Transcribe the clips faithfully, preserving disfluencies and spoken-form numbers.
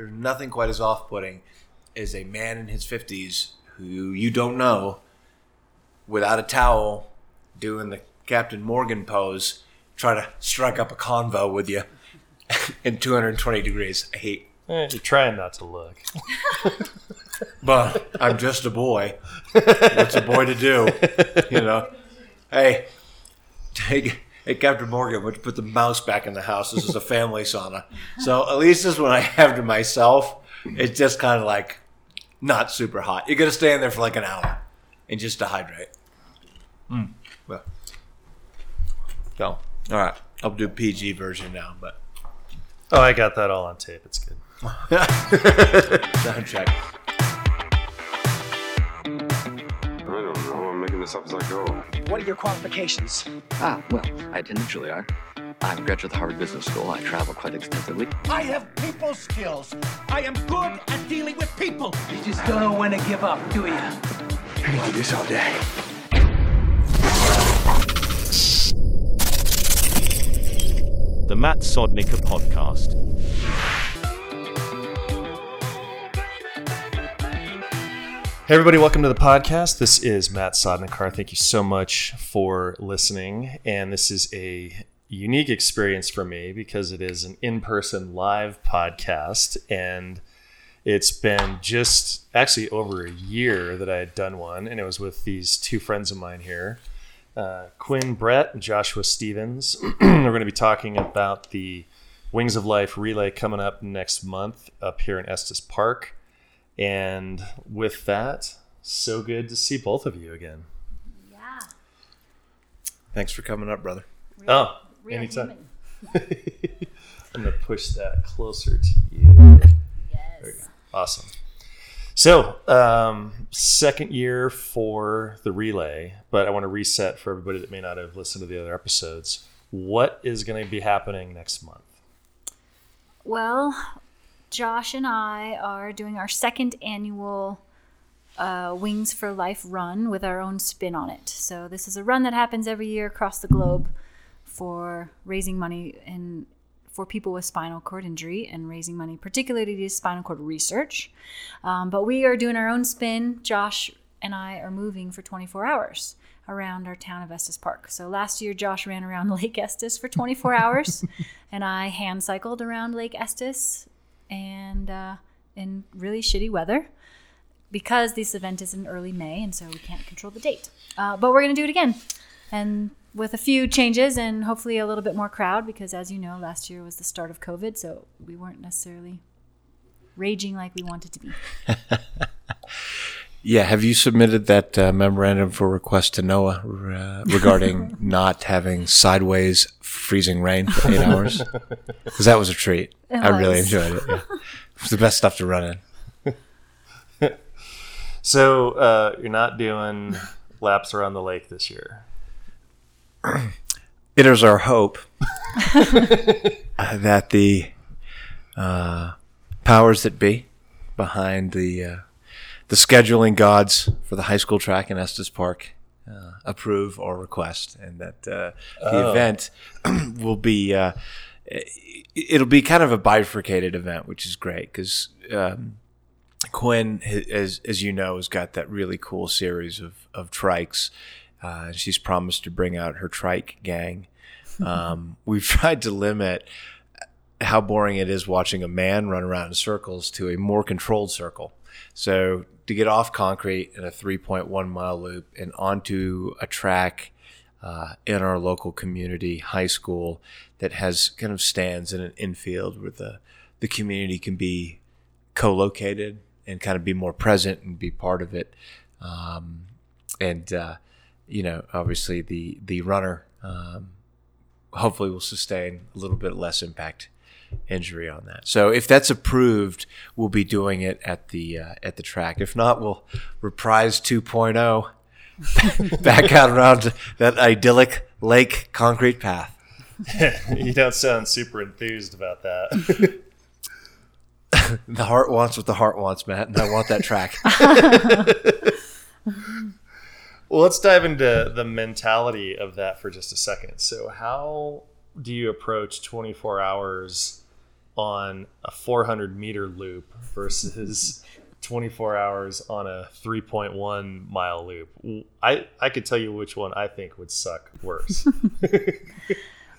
There's nothing quite as off-putting as a man in his fifties who you don't know, without a towel, doing the Captain Morgan pose, trying to strike up a convo with you in two hundred twenty degrees. I hate. You're trying not to look. But I'm just a boy. What's a boy to do? You know? Hey, take, hey, Captain Morgan, would you put the mouse back in the house? This is a family sauna. So at least this one I have to myself. It's just kind of like not super hot. You're going to stay in there for like an hour and just dehydrate. Mm. Well, so, all right. I'll do P G version now, but. Oh, I got that all on tape. It's good. Sound check. I don't know. I'm making this up as I go. What are your qualifications? Ah, well, I initially are. I'm a graduate of the Harvard Business School. I travel quite extensively. I have people skills. I am good at dealing with people. You just don't know when to give up, do you? I can do this all day. The Matt Sodnikar Podcast. Hey everybody, welcome to the podcast. This is Matt Sodnikar. Thank you so much for listening. And this is a unique experience for me because it is an in-person live podcast. And it's been just actually over a year that I had done one. And it was with these two friends of mine here, uh, Quinn Brett and Joshua Stevens. We're going to be talking about the Wings of Life Relay coming up next month up here in Estes Park. And with that, so good to see both of you again. Yeah. Thanks for coming up, brother. Real, oh, real anytime. I'm going to push that closer to you. Yes. There you go. Awesome. So, um, second year for the relay, but I want to reset for everybody that may not have listened to the other episodes. What is going to be happening next month? Well, Josh and I are doing our second annual uh, Wings for Life run with our own spin on it. So this is a run that happens every year across the globe for raising money and for people with spinal cord injury and raising money, particularly to spinal cord research. Um, but we are doing our own spin. Josh and I are moving for twenty-four hours around our town of Estes Park. So last year, Josh ran around Lake Estes for twenty-four hours and I hand cycled around Lake Estes. And uh, in really shitty weather because this event is in early May, and so we can't control the date. Uh, but we're going to do it again, and with a few changes and hopefully a little bit more crowd because, as you know, last year was the start of COVID, so we weren't necessarily raging like we wanted to be. Yeah, have you submitted that uh, memorandum for request to NOAA uh, regarding not having sideways freezing rain for eight hours? Because that was a treat. It I was. really enjoyed it. Yeah. It was the best stuff to run in. So uh, you're not doing laps around the lake this year? It is our hope that the uh, powers that be behind the... Uh, The scheduling gods for the high school track in Estes Park uh, approve or request, and that uh, the oh. event will be uh, it'll be kind of a bifurcated event, which is great because um, Quinn, as as you know, has got that really cool series of of trikes. Uh, she's promised to bring out her trike gang. Um, we've tried to limit how boring it is watching a man run around in circles to a more controlled circle. So to get off concrete in a three point one mile loop and onto a track uh, in our local community high school that has kind of stands in an infield where the, the community can be co-located and kind of be more present and be part of it. Um, and, uh, you know, obviously the, the runner um, hopefully will sustain a little bit less impact injury on that. So if that's approved, we'll be doing it at the uh, at the track. If not, we'll reprise two point oh back out around that idyllic lake concrete path. You don't sound super enthused about that. The heart wants what the heart wants, Matt, and I want that track. Well, let's dive into the mentality of that for just a second. So how do you approach twenty-four hours on a four hundred meter loop versus twenty-four hours on a three point one mile loop. I, I could tell you which one I think would suck worse.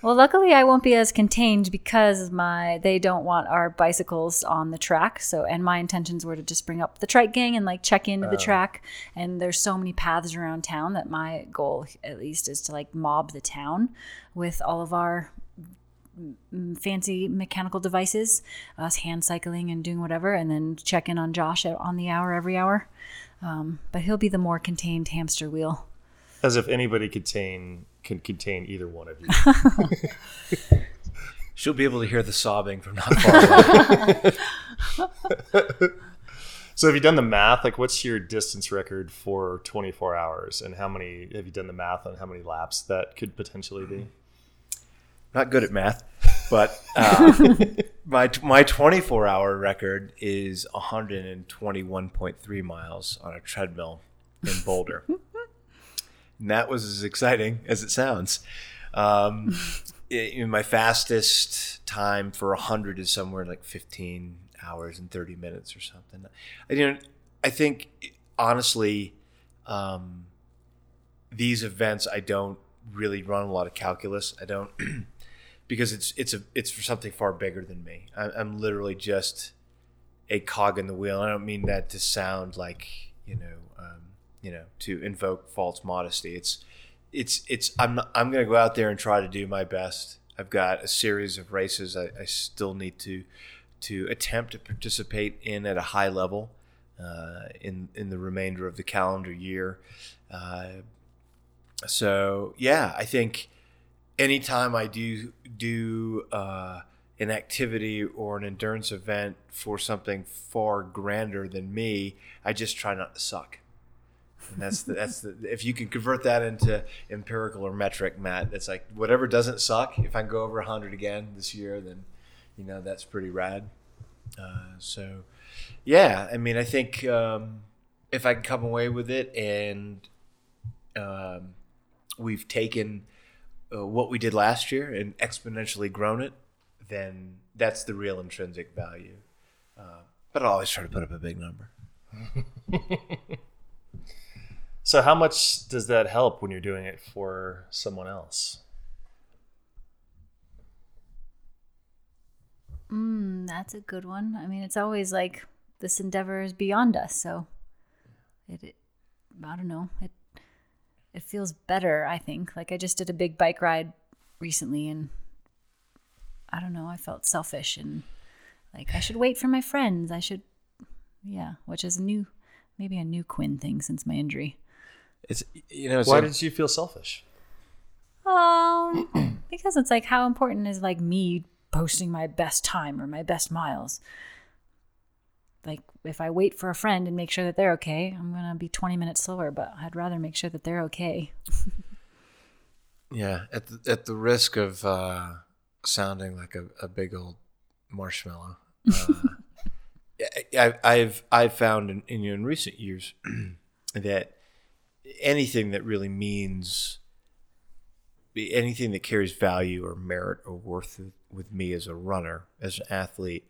Well, luckily I won't be as contained because my they don't want our bicycles on the track. So, and my intentions were to just bring up the trike gang and like check into uh, the track. And there's so many paths around town that my goal, at least, is to like mob the town with all of our fancy mechanical devices, us hand cycling and doing whatever, and then check in on Josh on the hour every hour. Um, but he'll be the more contained hamster wheel. As if anybody contain can contain either one of you. She'll be able to hear the sobbing from not far away. So have you done the math? Like, what's your distance record for twenty-four hours? And how many, have you done the math on how many laps that could potentially be? Not good at math, but uh, my my twenty-four hour record is one hundred twenty-one point three miles on a treadmill in Boulder. And that was as exciting as it sounds. Um, it, you know, my fastest time for one hundred is somewhere like fifteen hours and thirty minutes or something. I, you know, I think, honestly, um, these events, I don't really run a lot of calculus. I don't because it's it's a it's for something far bigger than me. I'm, I'm literally just a cog in the wheel. I don't mean that to sound like, you know, um, you know, to invoke false modesty. It's, it's, it's, I'm, not, I'm going to go out there and try to do my best. I've got a series of races I, I still need to, to attempt to participate in at a high level, uh, in, in the remainder of the calendar year. Uh, so yeah, I think anytime I do, do, uh, an activity or an endurance event for something far grander than me, I just try not to suck. And that's the, that's the, if you can convert that into empirical or metric, Matt, that's like whatever doesn't suck. If I can go over one hundred again this year, then, you know, that's pretty rad. Uh, so, yeah, I mean, I think um, if I can come away with it and um, we've taken uh, what we did last year and exponentially grown it, then that's the real intrinsic value. Uh, but I'll always try to put up a big number. So how much does that help when you're doing it for someone else? Mm, that's a good one. I mean, it's always like this endeavor is beyond us. So it, it I don't know. It, it feels better, I think. Like I just did a big bike ride recently and I don't know. I felt selfish and like I should wait for my friends. I should, yeah, which is new, maybe a new Quinn thing since my injury. It's, you know, why so, did you feel selfish? Um, because it's like, how important is like me posting my best time or my best miles? Like if I wait for a friend and make sure that they're okay, I'm going to be twenty minutes slower, but I'd rather make sure that they're okay. Yeah. At the, at the risk of, uh, sounding like a, a big old marshmallow, uh, I, I've, I've found in, in, in recent years that anything that really means anything that carries value or merit or worth with me as a runner, as an athlete,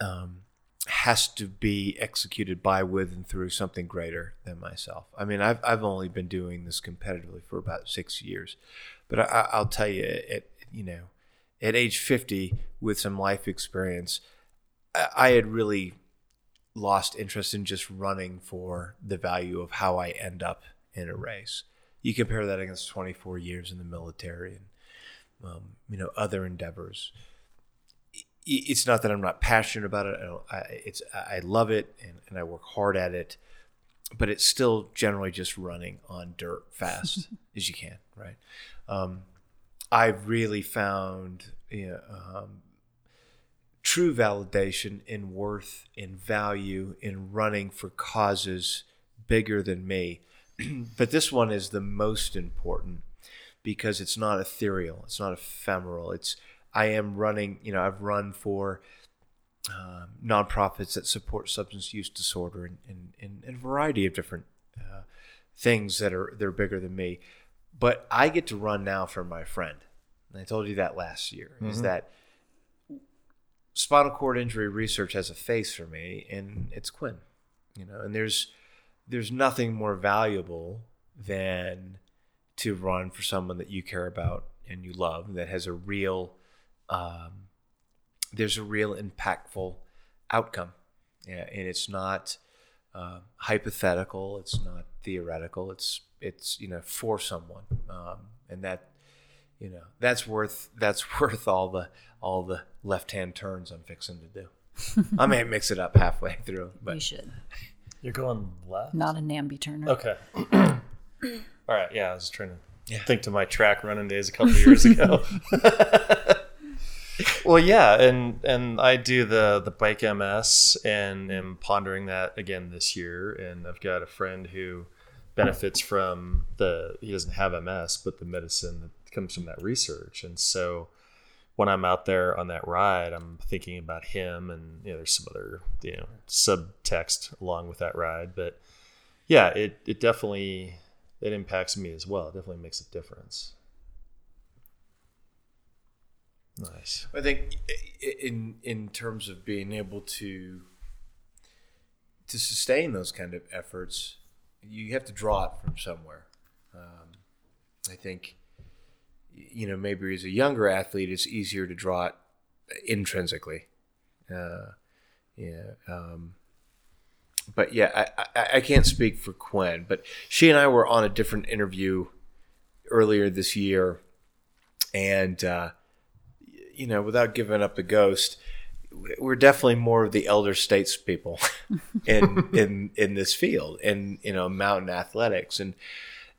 um, has to be executed by, with, and through something greater than myself. I mean, I've I've only been doing this competitively for about six years, but I, I'll tell you, at you know, at age fifty with some life experience, I, I had really lost interest in just running for the value of how I end up in a race. You compare that against twenty-four years in the military and, um, you know, other endeavors. It's not that I'm not passionate about it. I, don't, I it's, I love it and, and I work hard at it, but it's still generally just running on dirt fast as you can. Right. Um, I've really found, you know, um, true validation in worth, in value, in running for causes bigger than me. But this one is the most important because it's not ethereal. It's not ephemeral. It's I am running, you know, I've run for uh, nonprofits that support substance use disorder and, and, and, and a variety of different uh, things that are they're bigger than me. But I get to run now for my friend. And I told you that last year, mm-hmm. is that spinal cord injury research has a face for me, and it's Quinn. You know, and there's there's nothing more valuable than to run for someone that you care about and you love, that has a real um, there's a real impactful outcome, yeah, and it's not uh, hypothetical, it's not theoretical, it's it's you know for someone, um, and that you know that's worth that's worth all the all the left-hand turns I'm fixing to do. I may mix it up halfway through. But. You should. You're going left? Not a namby turner. Okay. All right. Yeah, I was trying to yeah. think to my track running days a couple of years ago. Well, yeah, and and I do the, the bike M S and am pondering that again this year. And I've got a friend who benefits from the, he doesn't have M S, but the medicine that comes from that research. And so when I'm out there on that ride, I'm thinking about him, and you know, there's some other you know subtext along with that ride. But yeah, it it definitely it impacts me as well. It definitely makes a difference. Nice. I think in in terms of being able to to sustain those kind of efforts, you have to draw it from somewhere. Um, I think. You know, maybe as a younger athlete, it's easier to draw it intrinsically. Uh, yeah, um, but yeah, I, I, I can't speak for Quinn, but she and I were on a different interview earlier this year, and uh, you know, without giving up the ghost, we're definitely more of the elder states people in in in this field, in you know, mountain athletics, and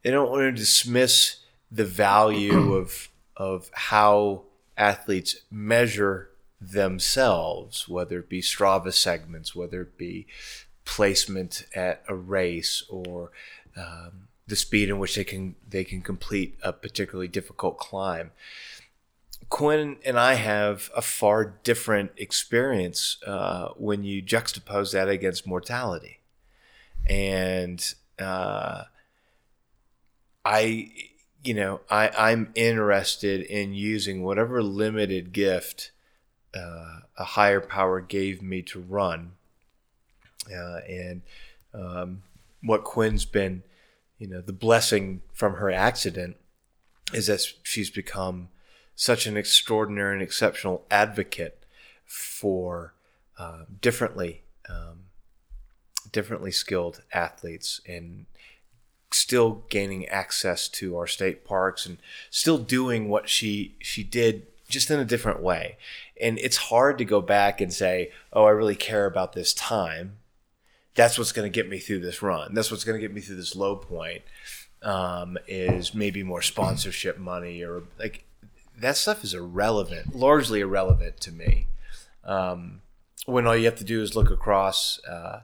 they don't want to dismiss the value of of how athletes measure themselves, whether it be Strava segments, whether it be placement at a race, or um, the speed in which they can they can complete a particularly difficult climb. Quinn and I have a far different experience uh, when you juxtapose that against mortality, and uh, I. You know, I, I'm interested in using whatever limited gift uh, a higher power gave me to run. Uh, and um, what Quinn's been, you know, the blessing from her accident is that she's become such an extraordinary and exceptional advocate for uh, differently, um, differently skilled athletes, and still gaining access to our state parks, and still doing what she she did, just in a different way. And it's hard to go back and say, oh, I really care about this time. That's what's going to get me through this run. That's what's going to get me through this low point, um, is maybe more sponsorship money, or like that stuff is irrelevant, largely irrelevant to me. Um, when all you have to do is look across, uh,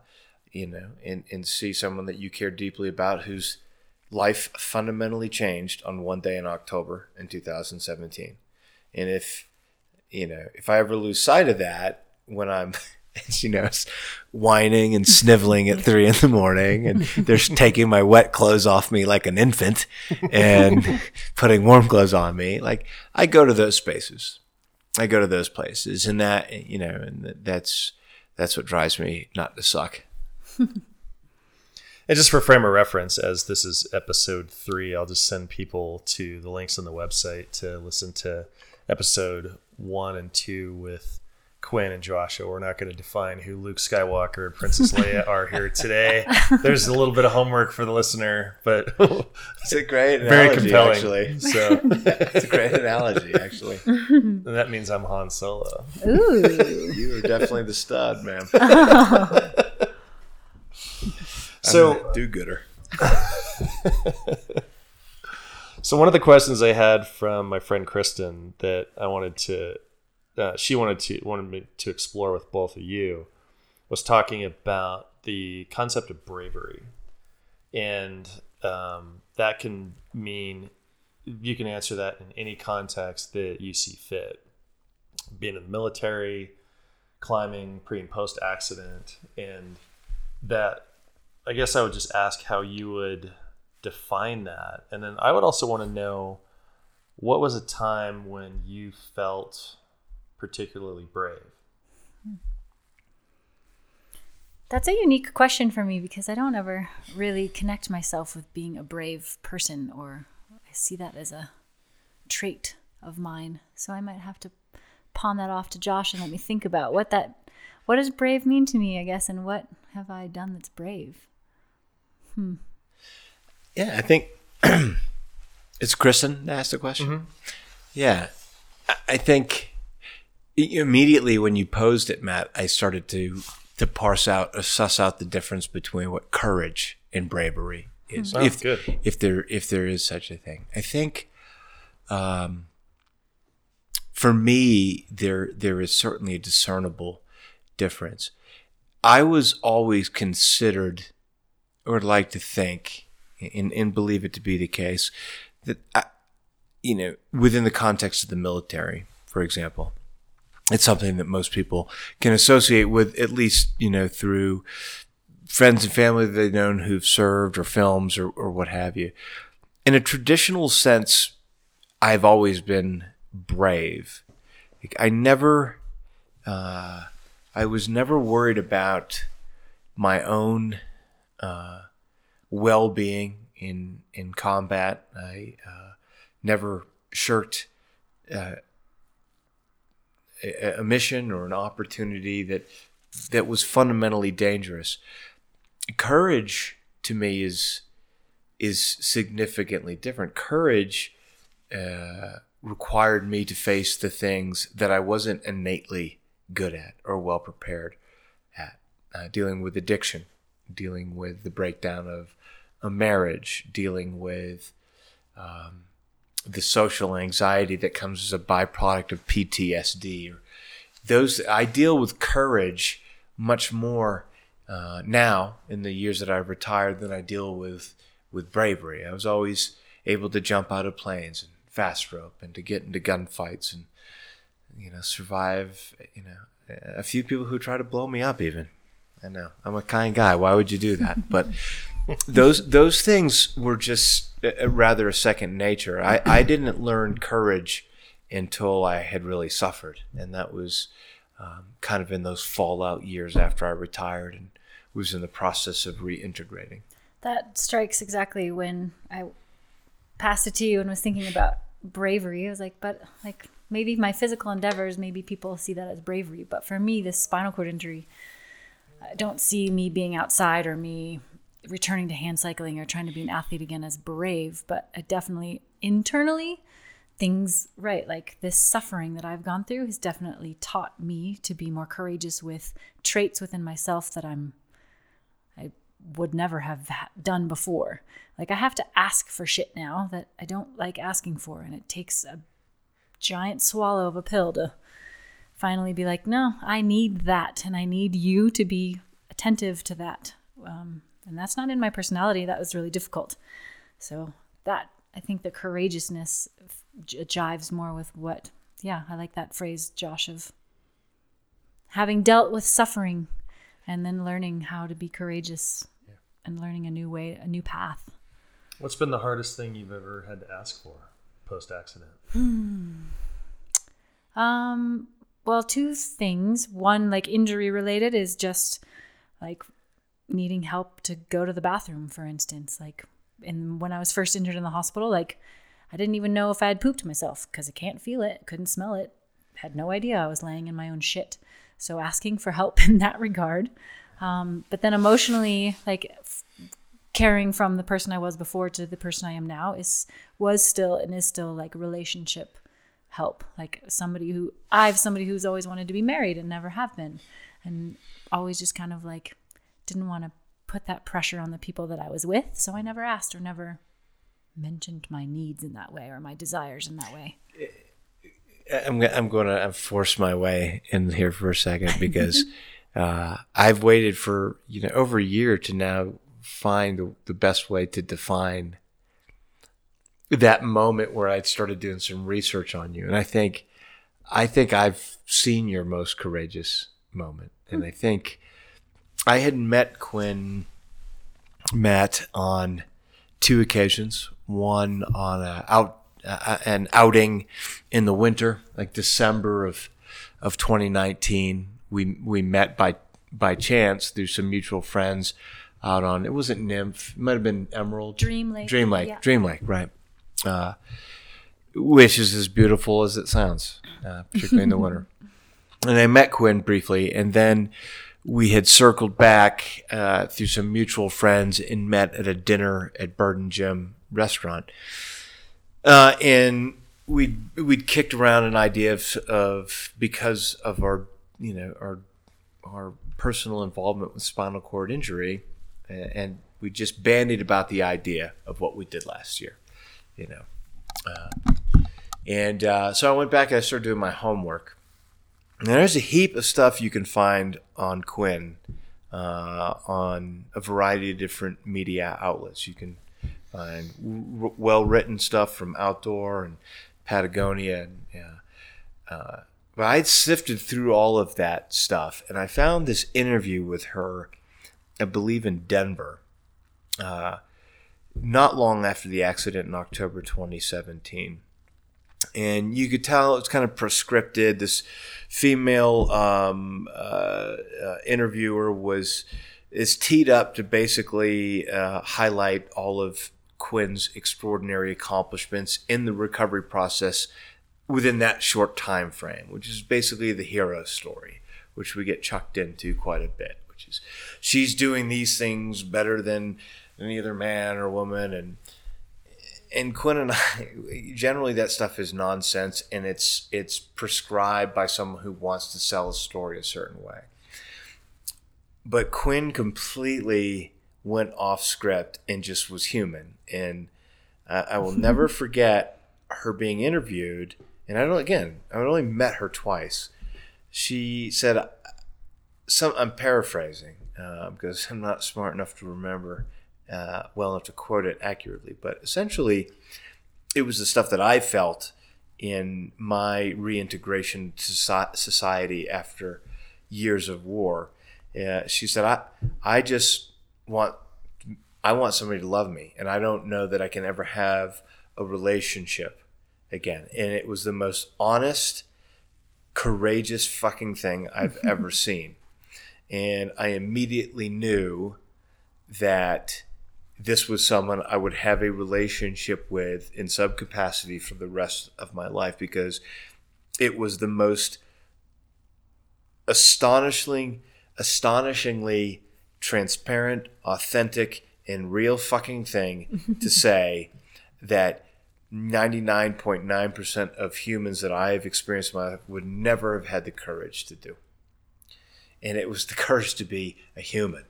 you know, and, and see someone that you care deeply about whose life fundamentally changed on one day in October in two thousand seventeen. And if, you know, if I ever lose sight of that when I'm, you know, whining and sniveling at three in the morning, and they're taking my wet clothes off me like an infant and putting warm clothes on me, like I go to those spaces. I go to those places, and that, you know, and that's, that's what drives me not to suck. And just for frame of reference, as this is episode three, I'll just send people to the links on the website to listen to episode one and two with Quinn and Joshua. We're not going to define who Luke Skywalker and Princess Leia are here today. There's a little bit of homework for the listener, but it's a great very analogy, compelling. Actually. So it's a great analogy, actually. And that means I'm Han Solo. Ooh. You are definitely the stud, man. Oh. So do gooder. So one of the questions I had from my friend Kristen that I wanted to, uh, she wanted to wanted me to explore with both of you, was talking about the concept of bravery, and um, that can mean you can answer that in any context that you see fit, being in the military, climbing, pre and post accident, and that. I guess I would just ask how you would define that. And then I would also want to know, what was a time when you felt particularly brave? That's a unique question for me because I don't ever really connect myself with being a brave person, or I see that as a trait of mine. So I might have to pawn that off to Josh and let me think about what that, what does brave mean to me, I guess, and what have I done that's brave? Hmm. Yeah, I think it's Kristen that asked the question. Mm-hmm. Yeah, I think immediately when you posed it, Matt, I started to to parse out or suss out the difference between what courage and bravery is, oh, if, good. if there if there is such a thing. I think um, for me there there is certainly a discernible difference. I was always considered, or like to think, and, and believe it to be the case, that I, you know, within the context of the military, for example. It's something that most people can associate with, at least, you know, through friends and family that they've known who've served, or films, or, or what have you. In a traditional sense, I've always been brave. Like, I never, uh, I was never worried about my own uh, well-being in in combat. I uh, never shirked Uh, a mission or an opportunity that that was fundamentally dangerous. Courage to me is is significantly different. Courage uh, required me to face the things that I wasn't innately good at or well prepared at. Uh, dealing with addiction, dealing with the breakdown of a marriage, dealing with um, the social anxiety that comes as a byproduct of P T S D. Those, I deal with courage much more uh, now in the years that I've retired than I deal with with bravery. I was always able to jump out of planes and fast rope and to get into gunfights and, you know, survive, you know, a few people who try to blow me up even. I know, I'm a kind guy. Why would you do that? But those those things were just a, rather a second nature. I, I didn't learn courage until I had really suffered, and that was um, kind of in those fallout years after I retired and was in the process of reintegrating. That strikes exactly when I passed it to you and was thinking about bravery. I was like, but like maybe my physical endeavors, maybe people see that as bravery, but for me, this spinal cord injury, I don't see me being outside or me returning to hand cycling or trying to be an athlete again as brave, but I definitely internally things, right, like this suffering that I've gone through has definitely taught me to be more courageous with traits within myself that I'm, I would never have done before. Like, I have to ask for shit now that I don't like asking for, and it takes a giant swallow of a pill to finally be like, no, I need that, and I need you to be attentive to that. Um, And that's not in my personality. That was really difficult. So that, I think the courageousness j- jives more with what, yeah, I like that phrase, Josh, of having dealt with suffering and then learning how to be courageous, yeah, and learning a new way, a new path. What's been the hardest thing you've ever had to ask for post-accident? Hmm. Um. Well, two things. One, like injury related, is just like needing help to go to the bathroom, for instance. Like, and when I was first injured in the hospital, like, I didn't even know if I had pooped myself because I can't feel it, couldn't smell it, had no idea I was laying in my own shit. So asking for help in that regard. Um, but then emotionally, like f- caring from the person I was before to the person I am now is was still and is still like relationship help. Like somebody who I've somebody who's always wanted to be married and never have been, and always just kind of like didn't want to put that pressure on the people that I was with, so I never asked or never mentioned my needs in that way or my desires in that way. I'm I'm going to force my way in here for a second because uh, I've waited for, you know, over a year to now find the, the best way to define that moment where I started doing some research on you, and I think I think I've seen your most courageous moment, and hmm. I think. I had met Quinn, Matt, on two occasions. One on a out uh, an outing in the winter, like December of of twenty nineteen, we we met by by chance through some mutual friends out on, it wasn't Nymph, it might have been Emerald Dream Lake. Dream Lake, yeah. Dream Lake, right. Uh, which is as beautiful as it sounds, uh, particularly in the winter. And I met Quinn briefly, and then we had circled back uh, through some mutual friends and met at a dinner at Bird and Jim restaurant. Uh, and we we'd kicked around an idea of, of because of our you know our our personal involvement with spinal cord injury, and we just bandied about the idea of what we did last year, you know. Uh, and uh, so I went back and I started doing my homework. Now, there's a heap of stuff you can find on Quinn uh, on a variety of different media outlets. You can find w- well-written stuff from Outdoor and Patagonia. And, yeah. uh, but I'd sifted through all of that stuff, and I found this interview with her, I believe in Denver, uh, not long after the accident in October twenty seventeen. And you could tell it's kind of prescripted. This female um, uh, uh, interviewer was is teed up to basically uh, highlight all of Quinn's extraordinary accomplishments in the recovery process within that short time frame, which is basically the hero story, which we get chucked into quite a bit. Which is, she's doing these things better than any other man or woman, and. And Quinn and I, generally that stuff is nonsense, and it's it's prescribed by someone who wants to sell a story a certain way. But Quinn completely went off script and just was human. And uh, I will never forget her being interviewed. And I don't again, I only met her twice. She said, "Some I'm paraphrasing uh, because I'm not smart enough to remember." Uh, well enough to quote it accurately, but essentially it was the stuff that I felt in my reintegration to society after years of war. Uh, she said, I I just want I want somebody to love me, and I don't know that I can ever have a relationship again. And it was the most honest, courageous fucking thing I've ever seen. And I immediately knew that this was someone I would have a relationship with in some capacity for the rest of my life, because it was the most astonishing, astonishingly transparent, authentic, and real fucking thing to say that ninety-nine point nine percent of humans that I have experienced in my life would never have had the courage to do. And it was the courage to be a human.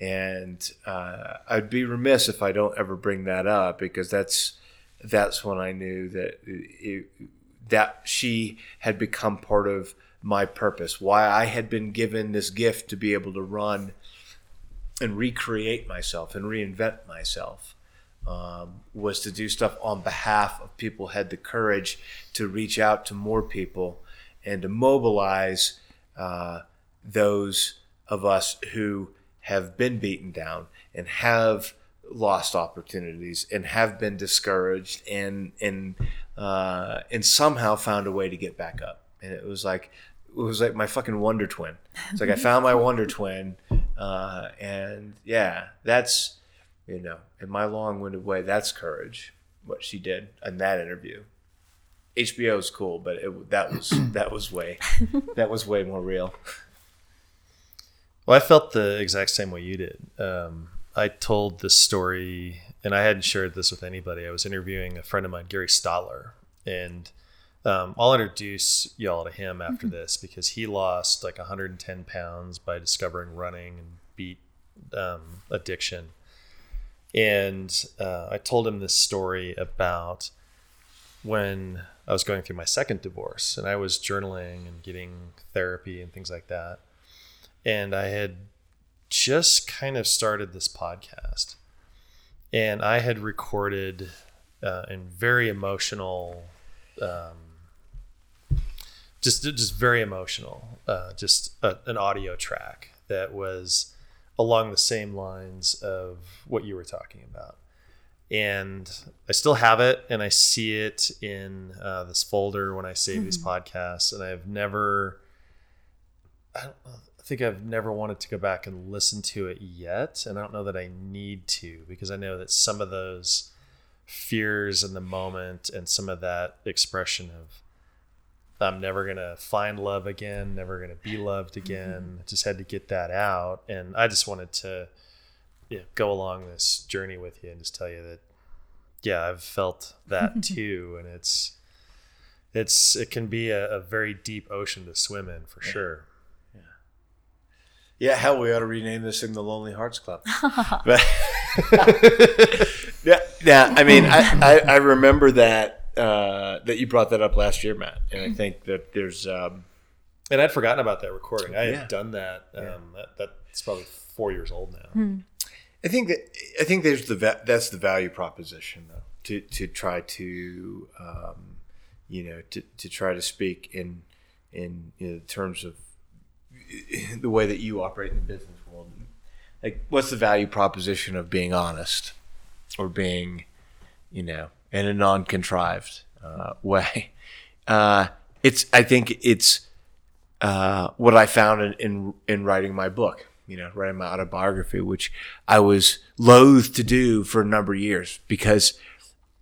And uh, I'd be remiss if I don't ever bring that up, because that's that's when I knew that it, that she had become part of my purpose, why I had been given this gift to be able to run and recreate myself and reinvent myself, um, was to do stuff on behalf of people who had the courage to reach out to more people and to mobilize uh, those of us who have been beaten down and have lost opportunities and have been discouraged and and uh, and somehow found a way to get back up. And it was like it was like my fucking Wonder Twin. It's like I found my Wonder Twin, uh, and yeah, that's you know, in my long-winded way, that's courage. What she did in that interview, H B O is cool, but it, that was that was way that was way more real. Well, I felt the exact same way you did. Um, I told this story, and I hadn't shared this with anybody. I was interviewing a friend of mine, Gary Stotler, and um, I'll introduce y'all to him after mm-hmm. this, because he lost like one hundred ten pounds by discovering running and beat um, addiction. And uh, I told him this story about when I was going through my second divorce, and I was journaling and getting therapy and things like that. And I had just kind of started this podcast, and I had recorded uh, in very emotional, um, just just very emotional, uh, just a, an audio track that was along the same lines of what you were talking about. And I still have it, and I see it in uh, this folder when I save mm-hmm. these podcasts, and I've never I don't know. I think I've never wanted to go back and listen to it yet. And I don't know that I need to, because I know that some of those fears in the moment and some of that expression of I'm never going to find love again, never going to be loved again, mm-hmm. just had to get that out. And I just wanted to you know, go along this journey with you and just tell you that, yeah, I've felt that too. And it's, it's, it can be a, a very deep ocean to swim in for yeah. sure. Yeah, hell, we ought to rename this in the Lonely Hearts Club. But yeah, yeah, I mean, I, I, I remember that uh, that you brought that up last year, Matt, and I think that there's um, and I'd forgotten about that recording. I yeah. had done that, um, yeah. that. That's probably four years old now. Hmm. I think that I think there's the va- that's the value proposition though to to try to um, you know to, to try to speak in in you know, terms of the way that you operate in the business world. Like, what's the value proposition of being honest or being, you know, in a non-contrived uh, way? Uh, it's, I think it's uh, what I found in, in, in writing my book, you know, writing my autobiography, which I was loath to do for a number of years, because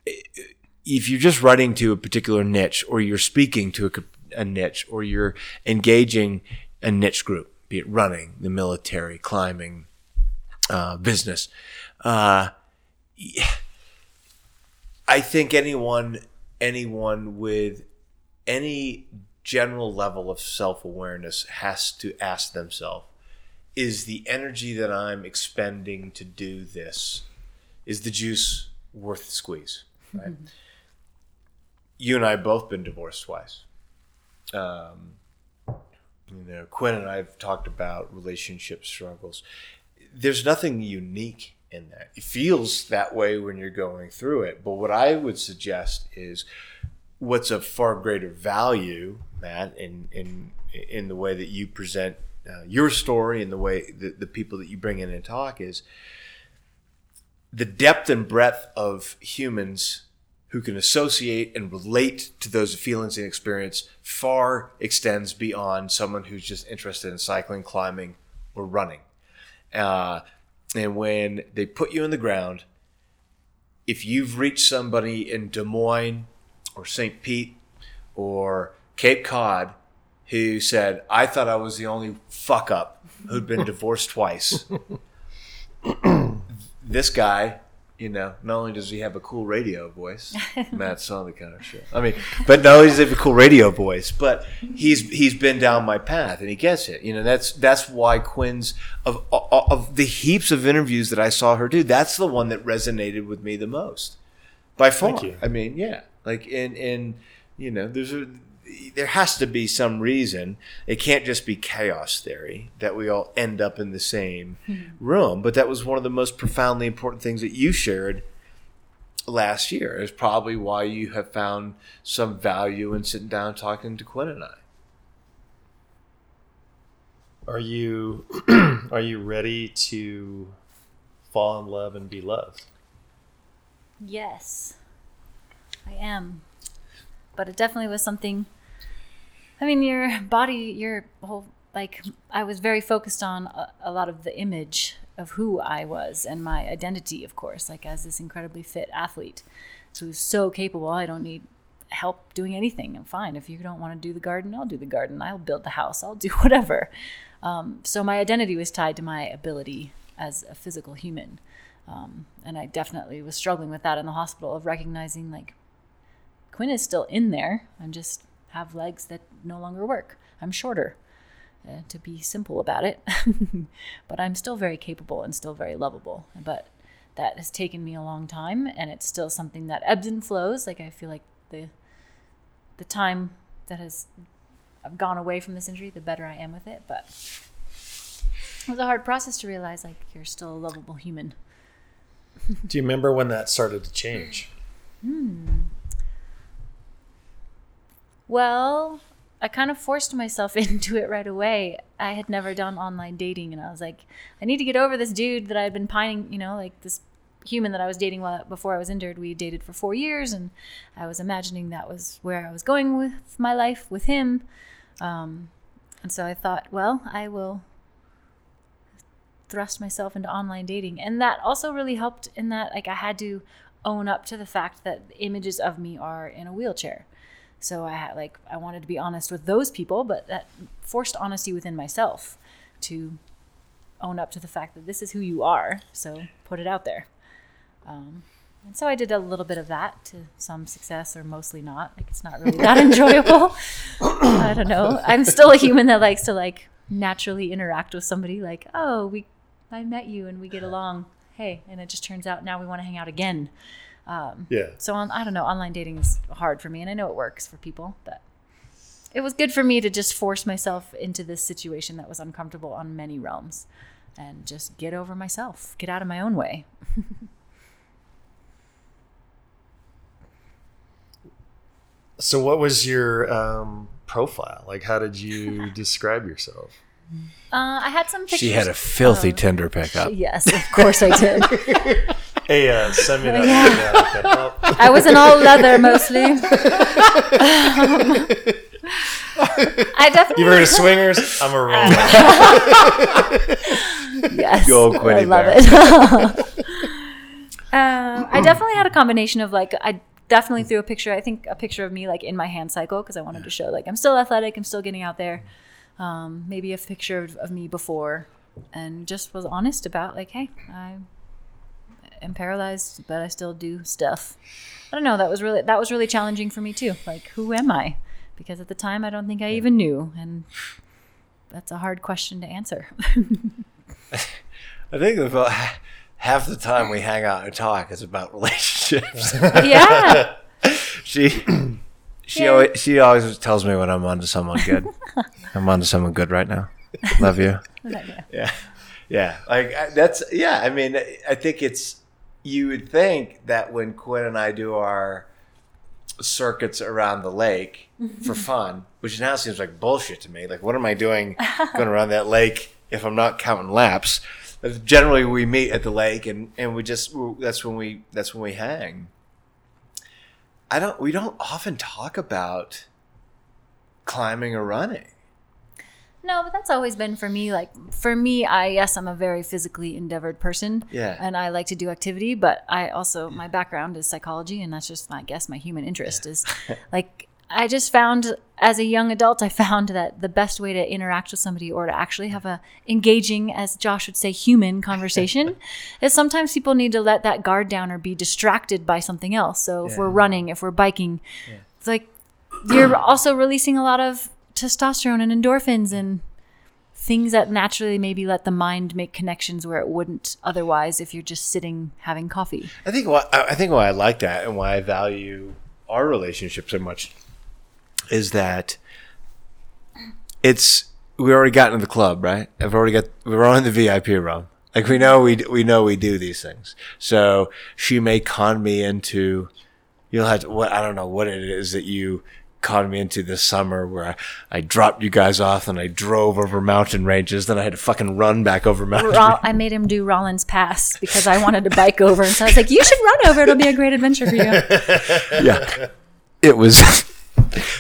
if you're just writing to a particular niche, or you're speaking to a, a niche, or you're engaging a niche group, be it running, the military, climbing, uh, business. Uh, I think anyone, anyone with any general level of self-awareness has to ask themselves, is the energy that I'm expending to do this, is the juice worth the squeeze? Right? Mm-hmm. You and I have both been divorced twice. Um, You know, Quinn and I have talked about relationship struggles. There's nothing unique in that. It feels that way when you're going through it. But what I would suggest is what's of far greater value, Matt, in in in the way that you present uh, your story and the way that the people that you bring in and talk is the depth and breadth of humans who can associate and relate to those feelings and experience far extends beyond someone who's just interested in cycling, climbing, or running. Uh, and when they put you in the ground, if you've reached somebody in Des Moines or Saint Pete or Cape Cod who said, I thought I was the only fuck up who'd been divorced twice, this guy, you know, not only does he have a cool radio voice, Matt Sodnikar, sure. I mean, but not only does he have a cool radio voice, but he's he's been down my path and he gets it. You know, that's that's why Quinn's of of the heaps of interviews that I saw her do, that's the one that resonated with me the most, by far. I mean, yeah, like in in you know, there's a there has to be some reason. It can't just be chaos theory that we all end up in the same room. But that was one of the most profoundly important things that you shared last year. Is probably why you have found some value in sitting down talking to Quinn and I. Are you are you ready to fall in love and be loved? Yes, I am. But it definitely was something, I mean, your body, your whole, like, I was very focused on a, a lot of the image of who I was and my identity, of course, like as this incredibly fit athlete who's so capable. I don't need help doing anything. I'm fine. If you don't want to do the garden, I'll do the garden. I'll build the house. I'll do whatever. Um, so my identity was tied to my ability as a physical human. Um, and I definitely was struggling with that in the hospital, of recognizing, like, Quinn is still in there. I just have legs that no longer work. I'm shorter, uh, to be simple about it. But I'm still very capable and still very lovable. But that has taken me a long time, and it's still something that ebbs and flows. Like, I feel like the the time that has I've gone away from this injury, the better I am with it. But it was a hard process to realize, like, you're still a lovable human. Do you remember when that started to change? Hmm. Well, I kind of forced myself into it right away. I had never done online dating, and I was like, I need to get over this dude that I had been pining, you know, like this human that I was dating while, before I was injured. We dated for four years, and I was imagining that was where I was going with my life with him. Um, And so I thought, well, I will thrust myself into online dating. And that also really helped in that, like, I had to own up to the fact that images of me are in a wheelchair. So I had, like, I wanted to be honest with those people, but that forced honesty within myself to own up to the fact that this is who you are. So put it out there. Um, and so I did a little bit of that, to some success, or mostly not. Like, it's not really that enjoyable. I don't know. I'm still a human that likes to, like, naturally interact with somebody. Like, oh, we, I met you and we get along. Hey, and it just turns out now we want to hang out again. Um, yeah. So on, I don't know. Online dating is hard for me, and I know it works for people, but it was good for me to just force myself into this situation that was uncomfortable on many realms, and just get over myself, get out of my own way. So what was your um, profile? Like, how did you describe yourself? Uh, I had some pictures. She had a filthy um, Tinder pickup. Yes, of course I did. Hey, uh, send me that. Yeah. Yeah, okay. I was in all leather mostly. um, I definitely. You heard of swingers? I'm a roller. Yes, go, Quinny. I love Bear. It. um, I definitely had a combination of, like, I definitely threw a picture. I think a picture of me, like, in my hand cycle, because I wanted to show, like, I'm still athletic, I'm still getting out there. Um, maybe a picture of, of me before, and just was honest about, like, hey, I am paralyzed, but I still do stuff. I don't know. That was really, that was really challenging for me too. Like, who am I? Because at the time I don't think I even knew. And that's a hard question to answer. I think about half the time we hang out and talk is about relationships. Yeah. she, She yeah. always, she always tells me when I'm onto someone good. I'm onto someone good right now. Love you. Love you. Yeah, yeah. Like I, that's yeah. I mean, I think it's. You would think that when Quinn and I do our circuits around the lake for fun, which now seems like bullshit to me. Like, what am I doing going around that lake if I'm not counting laps? Generally, we meet at the lake, and and we just that's when we that's when we hang. I don't. We don't often talk about climbing or running. No, but that's always been for me. Like for me, I yes, I'm a very physically endeavored person. Yeah. And I like to do activity, but I also my background is psychology, and that's just I guess my human interest yeah. is. Like I just found as a young adult, I found that the best way to interact with somebody or to actually have a engaging, as Josh would say, human conversation is sometimes people need to let that guard down or be distracted by something else. So yeah. if we're running, if we're biking, yeah. it's like you're also releasing a lot of testosterone and endorphins and things that naturally maybe let the mind make connections where it wouldn't otherwise if you're just sitting having coffee. I think why, I think why I like that and why I value our relationship so much is that it's we already got into the club, right? I've already got we're on the V I P room. Like we know we we know we do these things. So she may con me into you'll have to, what I don't know what it is that you conned me into this summer where I, I dropped you guys off and I drove over mountain ranges. Then I had to fucking run back over mountain ranges. I made him do Rollins Pass because I wanted to bike over. And so I was like, you should run over. It'll be a great adventure for you. Yeah. It was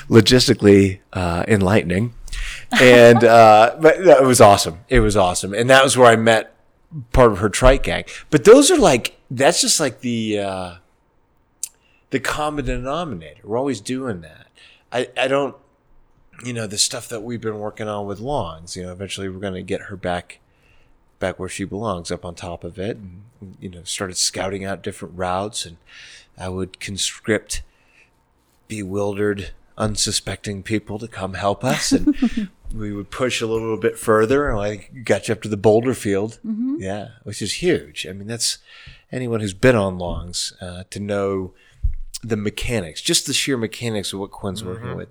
logistically uh, enlightening. And uh, but no, it was awesome. It was awesome. And that was where I met part of her trike gang. But those are like, that's just like the, uh, the common denominator. We're always doing that. I, I don't, you know, the stuff that we've been working on with Longs, you know, eventually we're going to get her back back where she belongs, up on top of it. And, you know, started scouting out different routes, and I would conscript bewildered, unsuspecting people to come help us. And we would push a little bit further, and I got you up to the Boulder Field. Mm-hmm. Yeah, which is huge. I mean, that's anyone who's been on Longs uh, to know the mechanics, just the sheer mechanics of what Quinn's mm-hmm. working with.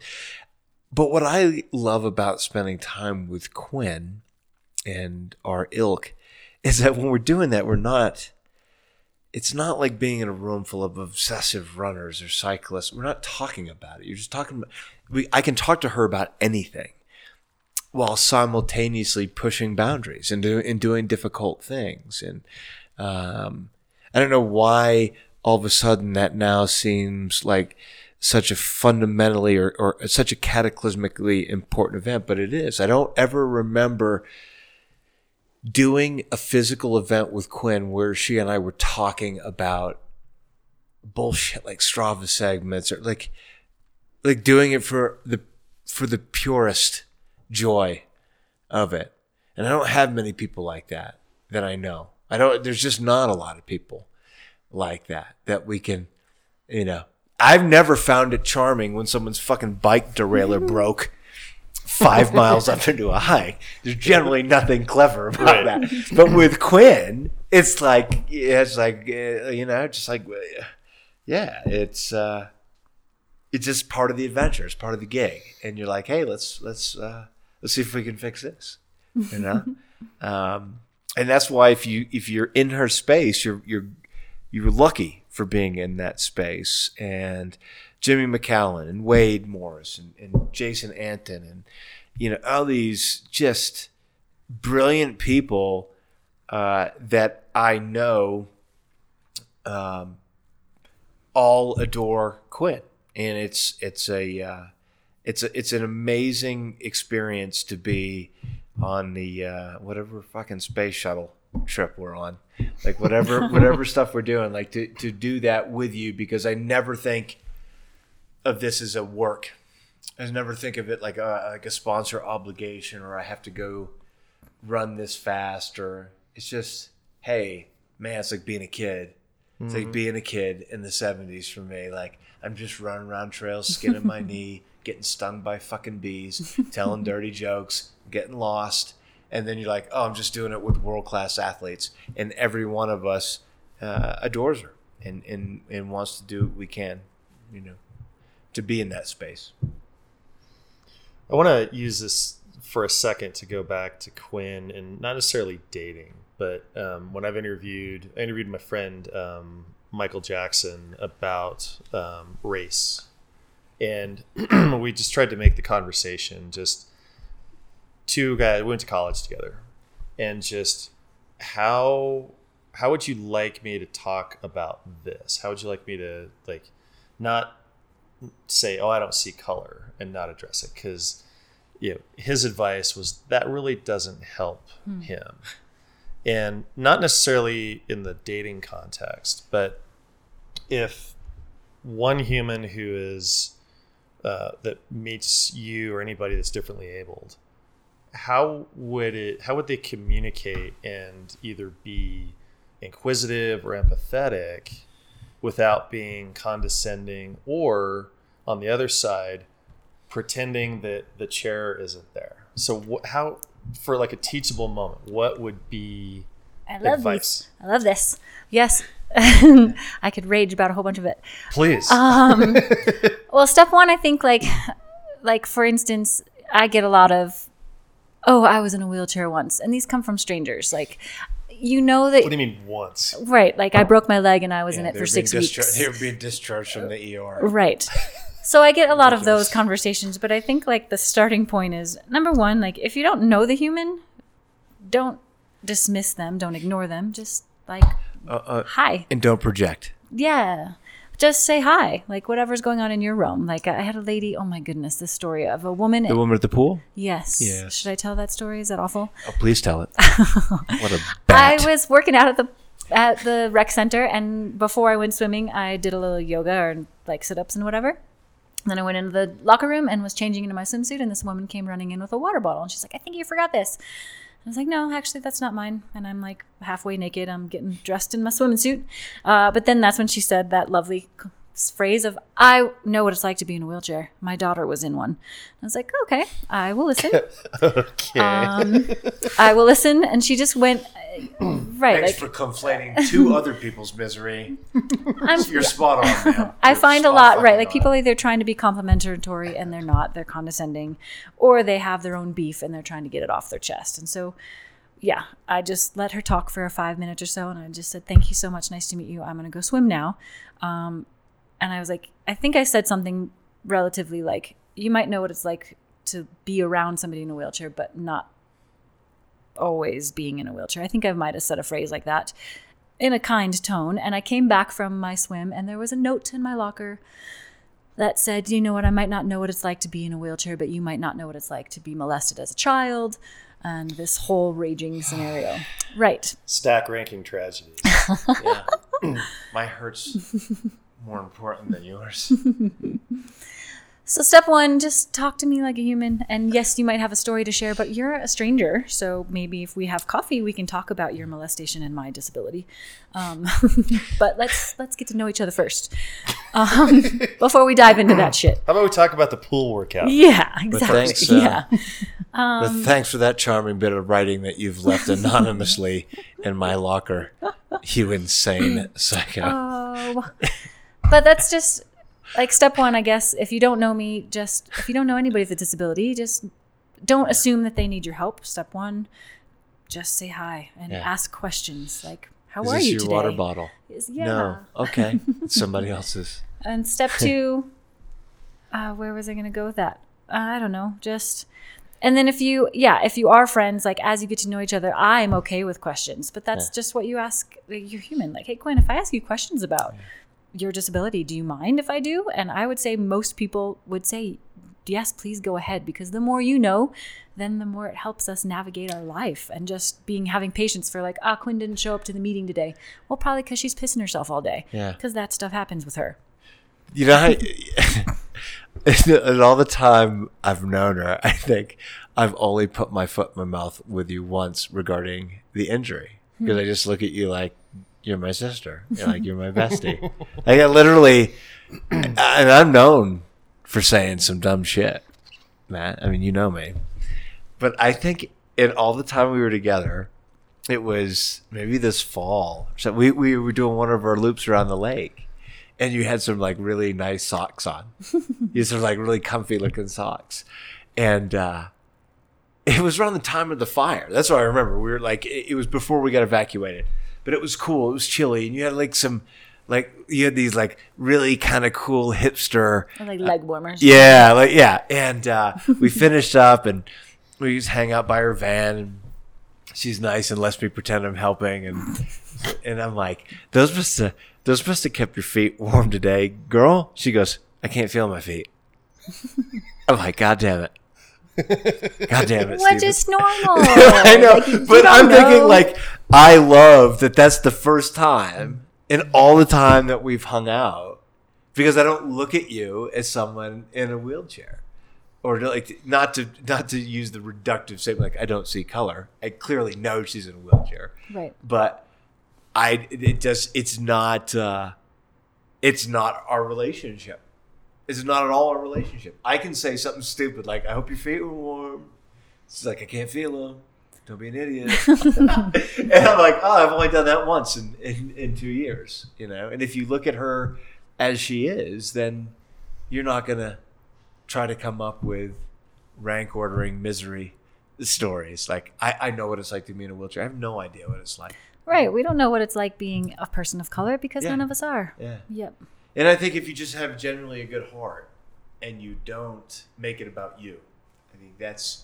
But what I love about spending time with Quinn and our ilk is that when we're doing that, we're not, it's not like being in a room full of obsessive runners or cyclists. We're not talking about it. You're just talking about, we, I can talk to her about anything while simultaneously pushing boundaries and, do, and doing difficult things. And um, I don't know why all of a sudden that now seems like such a fundamentally or, or such a cataclysmically important event, but it is. I don't ever remember doing a physical event with Quinn where she and I were talking about bullshit like Strava segments or like like doing it for the for the purest joy of it. And I don't have many people like that that I know. I don't there's just not a lot of people like that that we can, you know. I've never found it charming when someone's fucking bike derailleur broke five miles up into a hike. There's generally nothing clever about right. that. But with Quinn, it's like it's like you know, just like yeah, it's uh, it's just part of the adventure. It's part of the gig, and you're like, hey, let's let's uh, let's see if we can fix this, you know. um, and that's why if you if you're in her space, you're you're you're lucky for being in that space, and Jimmy McCallan and Wade Morris and, and Jason Anton and, you know, all these just brilliant people uh, that I know um, all adore Quinn. And it's it's a uh, it's a, it's an amazing experience to be on the uh, whatever fucking space shuttle trip we're on, like whatever whatever stuff we're doing, like to to do that with you, because I never think of this as a work. I never think of it like a like a sponsor obligation or I have to go run this fast, or it's just, hey man, it's like being a kid. It's mm-hmm. like being a kid in the seventies for me. Like I'm just running around trails, skinning my knee, getting stung by fucking bees, telling dirty jokes, getting lost. And then you're like, oh, I'm just doing it with world-class athletes. And every one of us uh, adores her and, and, and wants to do what we can, you know, to be in that space. I want to use this for a second to go back to Quinn, and not necessarily dating, but um, when I've interviewed, I interviewed my friend um, Michael Jackson about um, race. And we just tried to make the conversation just, two guys went to college together, and just how how would you like me to talk about this? How would you like me to like not say, oh, I don't see color, and not address it? Because you know, his advice was that really doesn't help mm. him, and not necessarily in the dating context, but if one human who is uh, that meets you or anybody that's differently abled, how would it how would they communicate and either be inquisitive or empathetic without being condescending, or on the other side pretending that the chair isn't there? So wh- how for like a teachable moment, what would be I love advice? These. I love this. Yes. I could rage about a whole bunch of it. Please. Um, well, step one, I think like like for instance, I get a lot of, oh, I was in a wheelchair once. And these come from strangers. Like, you know that... What do you mean once? Right. Like, I broke my leg and I was yeah, in it for six distra- weeks. They were being discharged from the E R. Right. So I get a lot of those conversations. But I think, like, the starting point is, number one, like, if you don't know the human, don't dismiss them. Don't ignore them. Just, like, uh, uh, hi. And don't project. Yeah. Just say hi, like whatever's going on in your realm. Like I had a lady, oh my goodness, this story of a woman. The in, woman at the pool? Yes. Yes. Should I tell that story? Is that awful? Oh, please tell it. What a bat. I was working out at the at the rec center, and before I went swimming, I did a little yoga or like sit-ups and whatever. Then I went into the locker room and was changing into my swimsuit, and this woman came running in with a water bottle, and she's like, I think you forgot this. I was like, no, actually, that's not mine. And I'm like halfway naked. I'm getting dressed in my swimming suit. Uh, but then that's when she said that lovely phrase of, I know what it's like to be in a wheelchair. My daughter was in one. I was like, okay, I will listen. okay. Um, I will listen. And she just went, right. Thanks like, for complaining to other people's misery. I'm, You're spot on, man. I You're find a lot, right, like on. People, they're trying to be complimentary and they're not. They're condescending, or they have their own beef and they're trying to get it off their chest. And so, yeah, I just let her talk for five minutes or so. And I just said, thank you so much. Nice to meet you. I'm going to go swim now. Um, and I was like, I think I said something relatively like, you might know what it's like to be around somebody in a wheelchair, but not always being in a wheelchair. I think I might have said a phrase like that in a kind tone. And I came back from my swim, and there was a note in my locker that said, you know what, I might not know what it's like to be in a wheelchair, but you might not know what it's like to be molested as a child, and this whole raging scenario. Right. Stack ranking tragedies. Yeah. My hurt's more important than yours. So step one, just talk to me like a human. And yes, you might have a story to share, but you're a stranger. So maybe if we have coffee, we can talk about your molestation and my disability. Um, but let's let's get to know each other first um, before we dive into that shit. How about we talk about the pool workout? Yeah, exactly. Thanks, uh, yeah. Um, but thanks for that charming bit of writing that you've left anonymously in my locker, you insane psycho. Oh, but that's just... Like step one, I guess, if you don't know me, just, if you don't know anybody with a disability, just don't assume that they need your help. Step one, just say hi and yeah. ask questions. Like, how Is are you today? Is this your water bottle? Is, yeah. No. Okay. It's somebody else's. And step two, uh, where was I going to go with that? Uh, I don't know. Just, and then if you, yeah, if you are friends, like as you get to know each other, I'm okay with questions, but that's yeah. just what you ask. Like, you're human. Like, hey, Quinn, if I ask you questions about yeah. your disability, do you mind if I do? And I would say most people would say, yes, please go ahead, because the more you know, then the more it helps us navigate our life. And just being having patience for like, ah, oh, Quinn didn't show up to the meeting today. Well, probably because she's pissing herself all day. Yeah. Because that stuff happens with her. You know, I, and all the time I've known her, I think I've only put my foot in my mouth with you once regarding the injury. Because mm-hmm. I just look at you like, you're my sister. You're like, you're my bestie. Like, I literally, and I'm known for saying some dumb shit, Matt. I mean, you know me. But I think in all the time we were together, it was maybe this fall. So we, we were doing one of our loops around the lake, and you had some like really nice socks on. You had some like really comfy looking socks. And, uh, it was around the time of the fire. That's what I remember. We were like, it, it was before we got evacuated. But it was cool. It was chilly. And you had like some, like, you had these like really kind of cool hipster. Or like leg warmers. Uh, yeah. Like, yeah. And uh, we finished up and we just hang out by her van. And she's nice and lets me pretend I'm helping. And and I'm like, those must have, those must have kept your feet warm today, girl. She goes, I can't feel my feet. I'm like, God damn it. God damn it, which is normal. I know, like, but I'm know. thinking like I love that. That's the first time in all the time that we've hung out, because I don't look at you as someone in a wheelchair, or like not to not to use the reductive statement like I don't see color. I clearly know she's in a wheelchair, right? But I it just it's not uh, it's not our relationship. It's not at all our relationship. I can say something stupid like, I hope your feet were warm. She's like, I can't feel them. Don't be an idiot. And I'm like, oh, I've only done that once in, in, in two years. You know. And if you look at her as she is, then you're not going to try to come up with rank ordering misery stories. Like, I, I know what it's like to be in a wheelchair. I have no idea what it's like. Right. We don't know what it's like being a person of color because yeah. none of us are. Yeah. Yep. And I think if you just have generally a good heart and you don't make it about you, I think that's,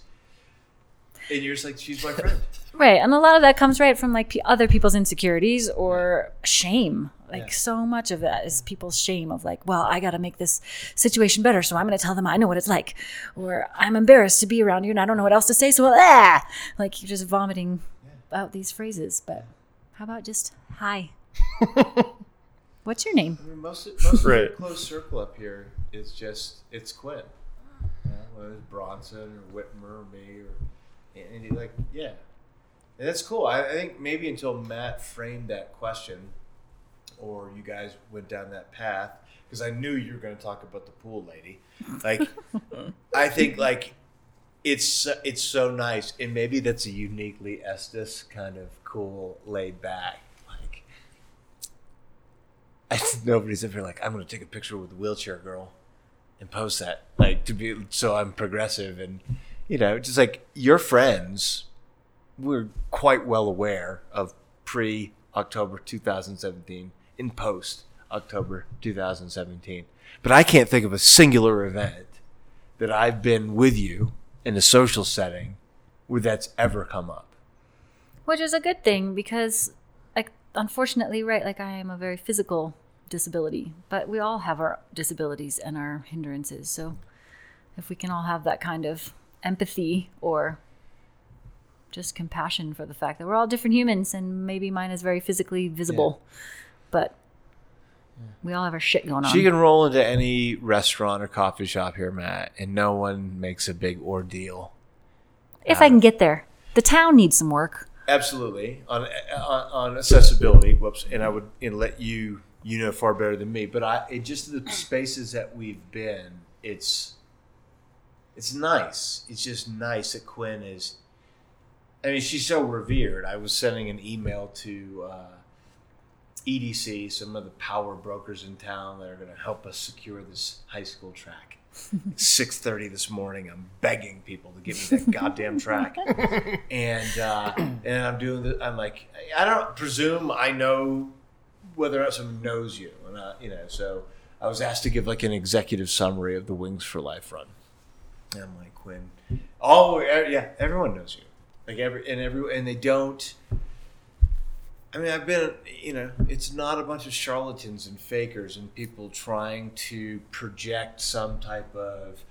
and you're just like, she's my friend. Right. And a lot of that comes right from like p- other people's insecurities or shame. Like yeah. so much of that is people's shame of like, well, I got to make this situation better. So I'm going to tell them I know what it's like, or I'm embarrassed to be around you and I don't know what else to say. So ah! Like you're just vomiting yeah. out these phrases. But how about just hi? What's your name? I mean, most of, most right. of the close circle up here is just, it's Quinn. You know, whether it's Bronson or Whitmer or me. Or, and he's like, yeah. And that's cool. I, I think maybe until Matt framed that question or you guys went down that path, because I knew you were going to talk about the pool lady. Like, I think like it's, it's so nice. And maybe that's a uniquely Estes kind of cool laid back. I, nobody's ever like, I'm going to take a picture with the wheelchair girl and post that, like, to be so I'm progressive. And, you know, just like your friends were quite well aware of pre-October two thousand seventeen and post-October two thousand seventeen. But I can't think of a singular event that I've been with you in a social setting where that's ever come up. Which is a good thing because... Unfortunately, right, like I am a very physical disability, but we all have our disabilities and our hindrances. So if we can all have that kind of empathy or just compassion for the fact that we're all different humans, and maybe mine is very physically visible, yeah. but yeah. we all have our shit going on. She can roll into any restaurant or coffee shop here, Matt, and no one makes a big ordeal. If I can get there. The town needs some work. Absolutely. On, on, on accessibility. Whoops. And I would and let you, you know, far better than me, but I, it just the spaces that we've been, it's, it's nice. It's just nice that Quinn is, I mean, she's so revered. I was sending an email to uh, E D C, some of the power brokers in town that are going to help us secure this high school track. six thirty this morning, I'm begging people to give me that goddamn track. and uh, and I'm doing the, I'm like, I don't presume I know whether or not someone knows you. And I, you know, so I was asked to give like an executive summary of the Wings for Life run. And I'm like, Quinn, oh, yeah, everyone knows you. Like every and every and they don't. I mean, I've been, you know, it's not a bunch of charlatans and fakers and people trying to project some type of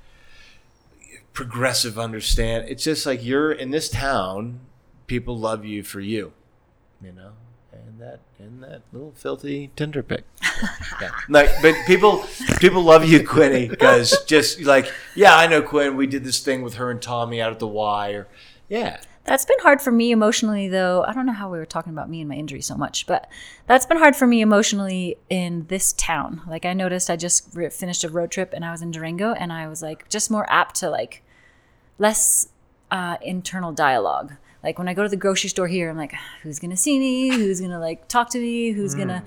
progressive understand. It's just like you're in this town, people love you for you, you know, and that and that little filthy Tinder pic. Yeah. Like, but people, people love you, Quinny, because just like, yeah, I know Quinn. We did this thing with her and Tommy out at the Y, or yeah. That's been hard for me emotionally, though. I don't know how we were talking about me and my injury so much, but that's been hard for me emotionally in this town. Like, I noticed I just re- finished a road trip and I was in Durango, and I was like just more apt to like less uh, internal dialogue. Like when I go to the grocery store here, I'm like, who's going to see me? Who's going to like talk to me? Who's mm. going to,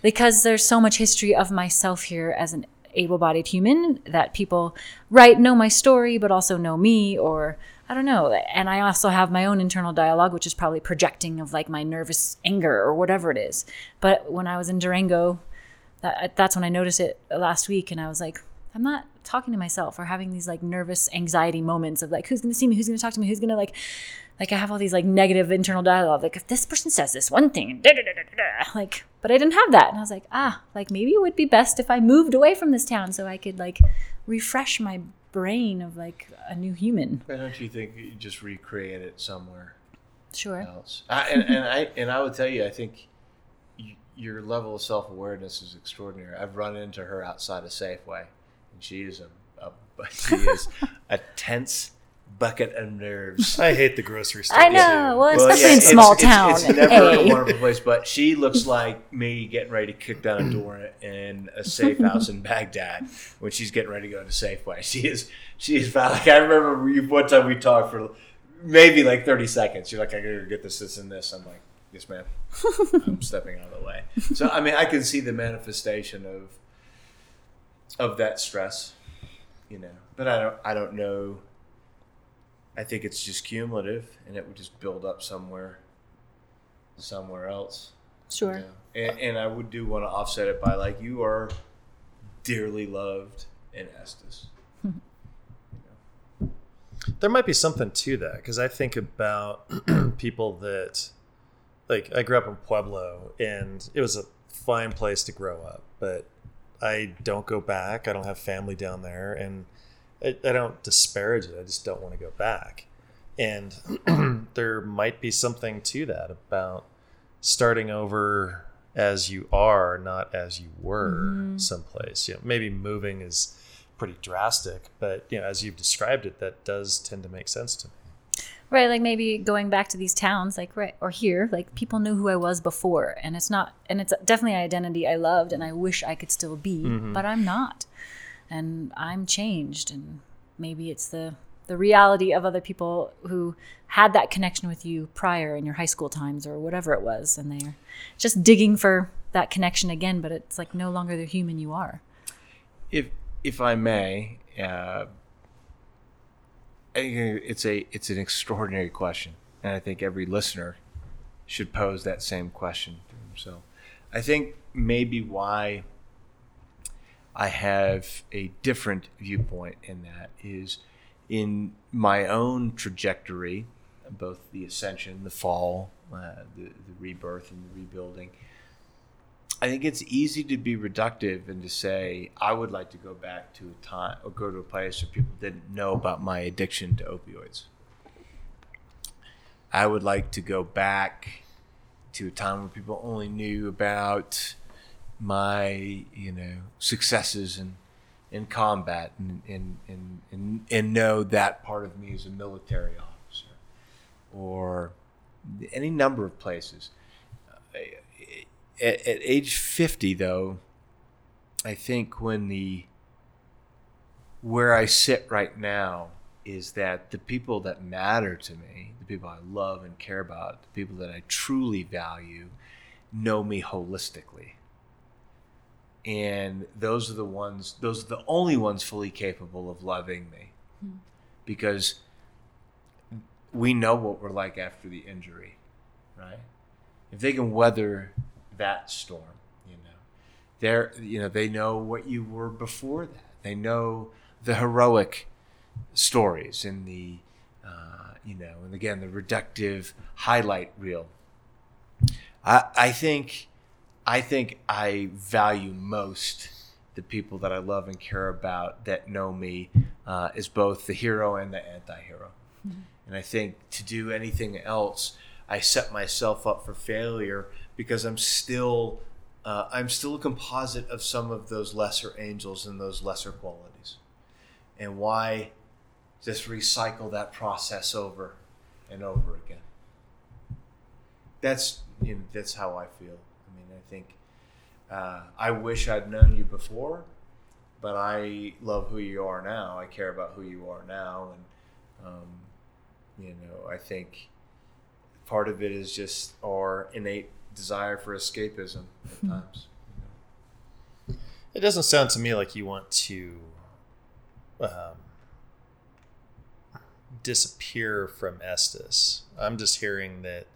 because there's so much history of myself here as an able-bodied human that people, right, know my story, but also know me, or I don't know. And I also have my own internal dialogue, which is probably projecting of like my nervous anger or whatever it is. But when I was in Durango, that, that's when I noticed it last week. And I was like, I'm not talking to myself or having these like nervous anxiety moments of like, who's going to see me? Who's going to talk to me? Who's going to like, like I have all these like negative internal dialogue. Like if this person says this one thing, da, da, da, da, da, like, but I didn't have that. And I was like, ah, like maybe it would be best if I moved away from this town so I could like refresh my brain of like a new human. Why don't you think you just recreate it somewhere sure else? I, and, and I and I would tell you, I think you, your level of self-awareness is extraordinary. I've run into her outside of Safeway, and she is a, a she is a tense bucket of nerves. I hate the grocery store. I know. Too. Well, especially well, yeah, in it's, small it's, town. It's, it's never a wonderful place, but she looks like me getting ready to kick down a door in a safe house in Baghdad when she's getting ready to go to Safeway. She is. She is. Like I remember one time we talked for maybe like thirty seconds. You're like, I gotta get this, this, and this. I'm like, yes, ma'am. I'm stepping out of the way. So I mean, I can see the manifestation of of that stress, you know. But I don't. I don't know. I think it's just cumulative, and it would just build up somewhere, somewhere else. Sure. You know? And, and I would do want to offset it by like you are dearly loved in Estes. Mm-hmm. You know? There might be something to that, because I think about people that, like, I grew up in Pueblo, and it was a fine place to grow up, but I don't go back. I don't have family down there, and I don't disparage it. I just don't want to go back. And there might be something to that about starting over as you are, not as you were mm-hmm. someplace. You know, maybe moving is pretty drastic, but you know, as you've described it, that does tend to make sense to me. Right, like maybe going back to these towns, like right or here, like people knew who I was before, and it's not, and it's definitely an identity I loved and I wish I could still be, mm-hmm. but I'm not. And I'm changed, and maybe it's the, the reality of other people who had that connection with you prior in your high school times or whatever it was, and they're just digging for that connection again, but it's like no longer the human you are. If if I may, uh, it's a it's an extraordinary question, and I think every listener should pose that same question to himself. I think maybe why I have a different viewpoint in that is in my own trajectory, both the ascension, the fall, uh, the, the rebirth and the rebuilding. I think it's easy to be reductive and to say, I would like to go back to a time or go to a place where people didn't know about my addiction to opioids. I would like to go back to a time where people only knew about my, you know, successes in, in combat and, and, and, and, and know that part of me as a military officer, or any number of places. At, at age fifty, though, I think when the, where I sit right now is that the people that matter to me, the people I love and care about, the people that I truly value, know me holistically. And those are the ones, those are the only ones fully capable of loving me, mm-hmm. because we know what we're like after the injury, right? If they can weather that storm, you know, they're, you know, they know what you were before that. They know the heroic stories and the, uh, you know, and again, the reductive highlight reel. I, I think, I think I value most the people that I love and care about that know me uh, as both the hero and the anti-hero. Mm-hmm. And I think to do anything else, I set myself up for failure because I'm still, uh, I'm still a composite of some of those lesser angels and those lesser qualities. And why just recycle that process over and over again? That's, you know, that's how I feel. I think uh, I wish I'd known you before, but I love who you are now. I care about who you are now, and um, you know, I think part of it is just our innate desire for escapism at mm-hmm. times. You know? It doesn't sound to me like you want to um, disappear from Estes. I'm just hearing that.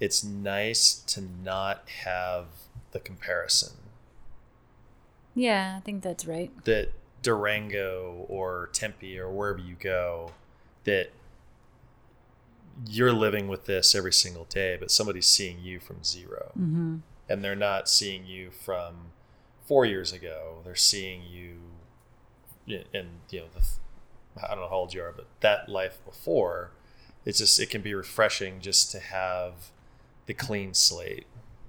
It's nice to not have the comparison. Yeah, I think that's right. That Durango or Tempe or wherever you go, that you're living with this every single day, but somebody's seeing you from zero. Mm-hmm. And they're not seeing you from four years ago. They're seeing you and, you know, the, I don't know how old you are, but that life before. It's just, it can be refreshing just to have the clean slate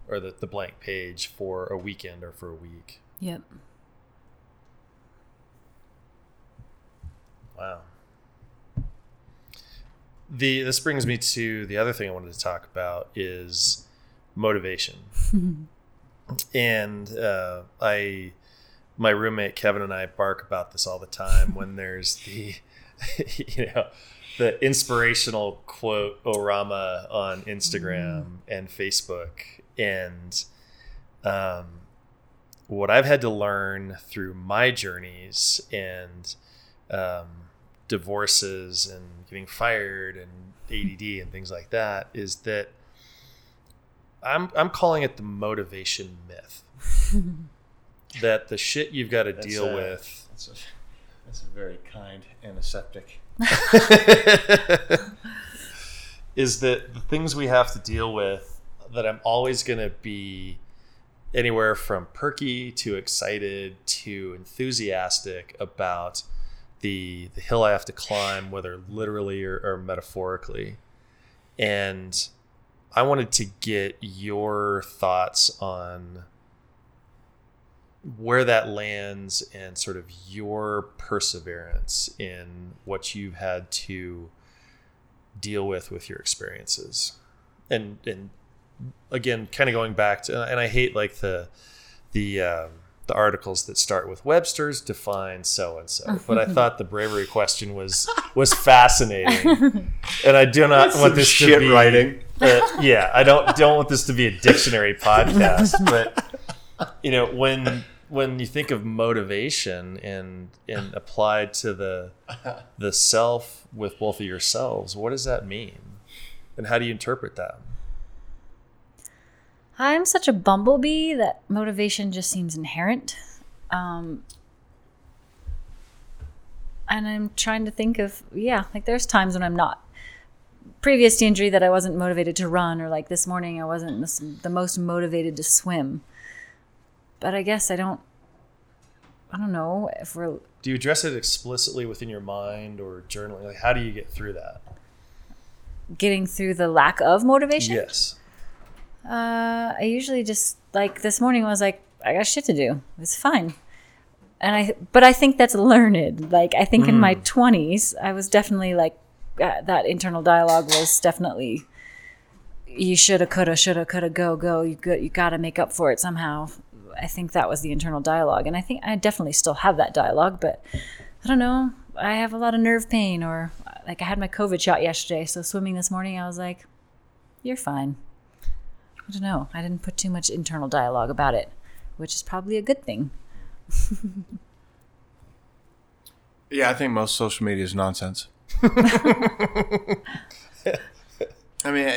or the, the blank page for a weekend or for a week. Yep. Wow. The this brings me to the other thing I wanted to talk about is motivation. And uh, I, my roommate Kevin and I bark about this all the time when there's the, you know, the inspirational quote orama on Instagram mm. and Facebook. And um, what I've had to learn through my journeys and um, divorces and getting fired and A D D and things like that is that I'm I'm calling it the motivation myth. That the shit you've got to that's deal a, with. That's a, that's a very kind antiseptic. Is that the things we have to deal with, that I'm always going to be anywhere from perky to excited to enthusiastic about the the hill I have to climb, whether literally or, or metaphorically. And I wanted to get your thoughts on where that lands and sort of your perseverance in what you've had to deal with with your experiences. And and again, kind of going back to, and I hate like the the um, the articles that start with Webster's define so-and-so, but I thought the bravery question was was fascinating. And I do not want this to be writing. But yeah, I don't don't want this to be a dictionary podcast, but you know, when when you think of motivation and and applied to the the self with both of yourselves, what does that mean? And how do you interpret that? I'm such a bumblebee that motivation just seems inherent. Um, and I'm trying to think of, yeah, like there's times when I'm not. Previous to injury that I wasn't motivated to run, or like this morning I wasn't the most motivated to swim. But I guess I don't, I don't know if we're... Do you address it explicitly within your mind or journaling? Like, how do you get through that? Getting through the lack of motivation? Yes. Uh, I usually just, like, this morning I was like, I got shit to do. It's fine. And I, but I think that's learned. Like, I think mm. in my twenties, I was definitely like, uh, that internal dialogue was definitely, you shoulda, coulda, shoulda, coulda, go, go. You go, you gotta make up for it somehow. I think that was the internal dialogue. And I think I definitely still have that dialogue, but I don't know. I have a lot of nerve pain, or like I had my COVID shot yesterday. So swimming this morning, I was like, you're fine. I don't know. I didn't put too much internal dialogue about it, which is probably a good thing. Yeah, I think most social media is nonsense. I mean,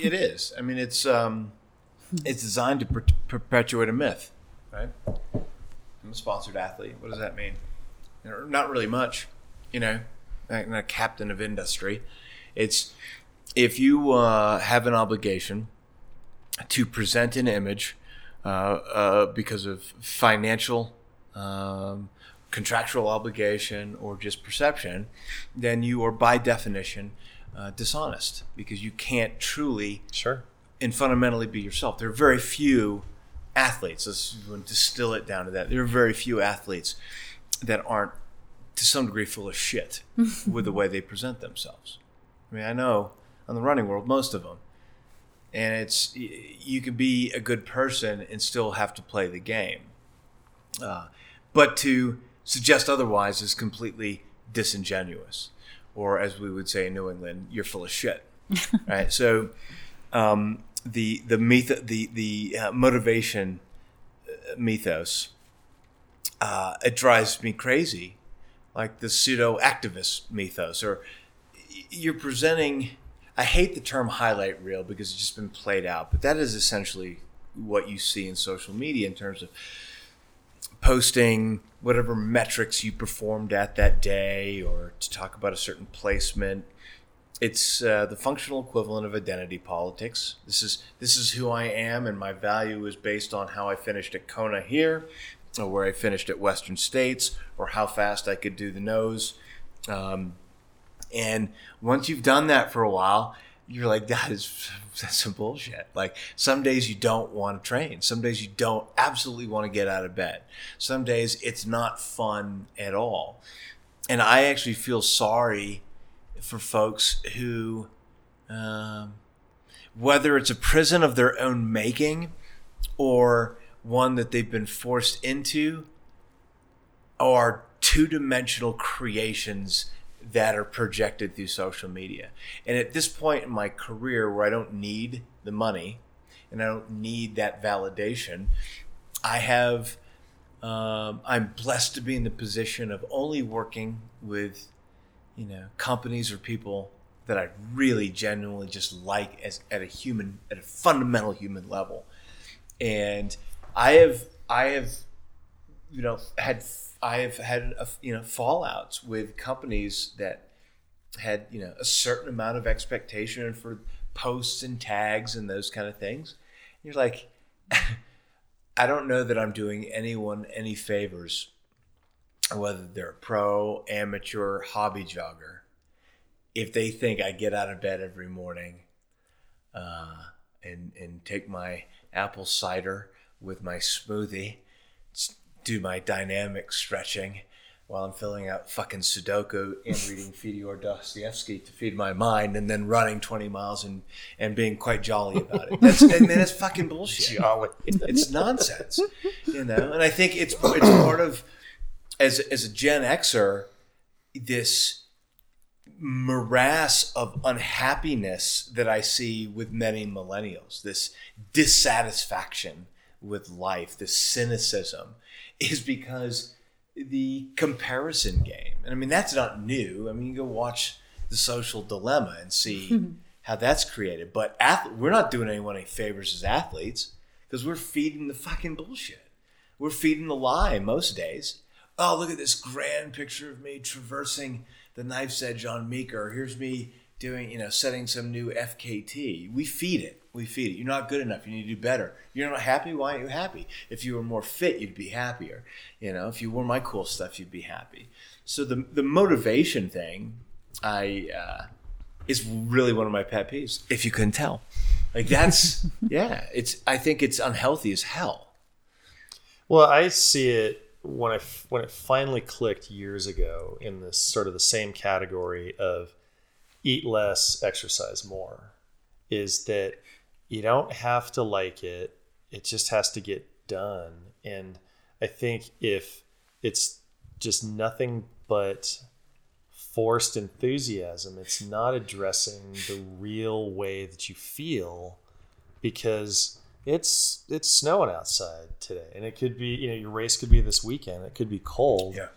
it is. I mean, it's um, it's designed to per- perpetuate a myth, right? I'm a sponsored athlete. What does that mean? You know, not really much, you know. I'm a captain of industry. It's if you uh, have an obligation to present an image uh, uh, because of financial, um, contractual obligation, or just perception, then you are by definition Uh, dishonest, because you can't truly sure. and fundamentally be yourself. There are very few athletes. Let's distill it down to that. There are very few athletes that aren't, to some degree, full of shit with the way they present themselves. I mean, I know in the running world, most of them. And it's you can be a good person and still have to play the game. Uh, but to suggest otherwise is completely disingenuous. Or as we would say in New England, you're full of shit, right? So um, the the myth, the the uh, motivation mythos, uh, it drives me crazy, like the pseudo-activist mythos. Or you're presenting, I hate the term highlight reel because it's just been played out, but that is essentially what you see in social media in terms of posting whatever metrics you performed at that day, or to talk about a certain placement. It's uh, the functional equivalent of identity politics. This is this is who I am, and my value is based on how I finished at Kona here, or where I finished at Western States, or how fast I could do the nose. Um, and once you've done that for a while, you're like, that is that's some bullshit. Like, some days you don't want to train. Some days you don't absolutely want to get out of bed. Some days it's not fun at all. And I actually feel sorry for folks who, um, whether it's a prison of their own making or one that they've been forced into, are two-dimensional creations that are projected through social media. And at this point in my career, where I don't need the money and I don't need that validation, I have, um, I'm blessed to be in the position of only working with, you know, companies or people that I really genuinely just like as at a human, at a fundamental human level. And I have, I have, you know, had I have had, you know, fallouts with companies that had, you know, a certain amount of expectation for posts and tags and those kind of things. And you're like, I don't know that I'm doing anyone any favors, whether they're a pro, amateur, hobby jogger, if they think I get out of bed every morning uh, and and take my apple cider with my smoothie, do my dynamic stretching while I'm filling out fucking Sudoku and reading Fyodor Dostoevsky to feed my mind, and then running twenty miles and, and being quite jolly about it. That's, I mean, that's fucking bullshit. It's nonsense, you know? And I think it's it's part of, as, as a Gen Xer, this morass of unhappiness that I see with many millennials, this dissatisfaction with life, this cynicism, is because the comparison game. And I mean, that's not new. I mean, you go watch The Social Dilemma and see how that's created. But ath- we're not doing anyone any favors as athletes, because we're feeding the fucking bullshit. We're feeding the lie most days. Oh, look at this grand picture of me traversing the knife's edge on Meeker. Here's me doing, you know, setting some new F K T. We feed it. we feed it. You're not good enough. You need to do better. You're not happy? Why aren't you happy? If you were more fit, you'd be happier. You know, if you wore my cool stuff, you'd be happy. So the the motivation thing, I uh, is really one of my pet peeves. If you couldn't tell, like that's yeah. It's I think it's unhealthy as hell. Well, I see it when I when it finally clicked years ago in this sort of the same category of eat less, exercise more, is that you don't have to like it. It just has to get done. And I think if it's just nothing but forced enthusiasm, it's not addressing the real way that you feel, because it's it's snowing outside today. And it could be, you know, your race could be this weekend. It could be cold. Yeah.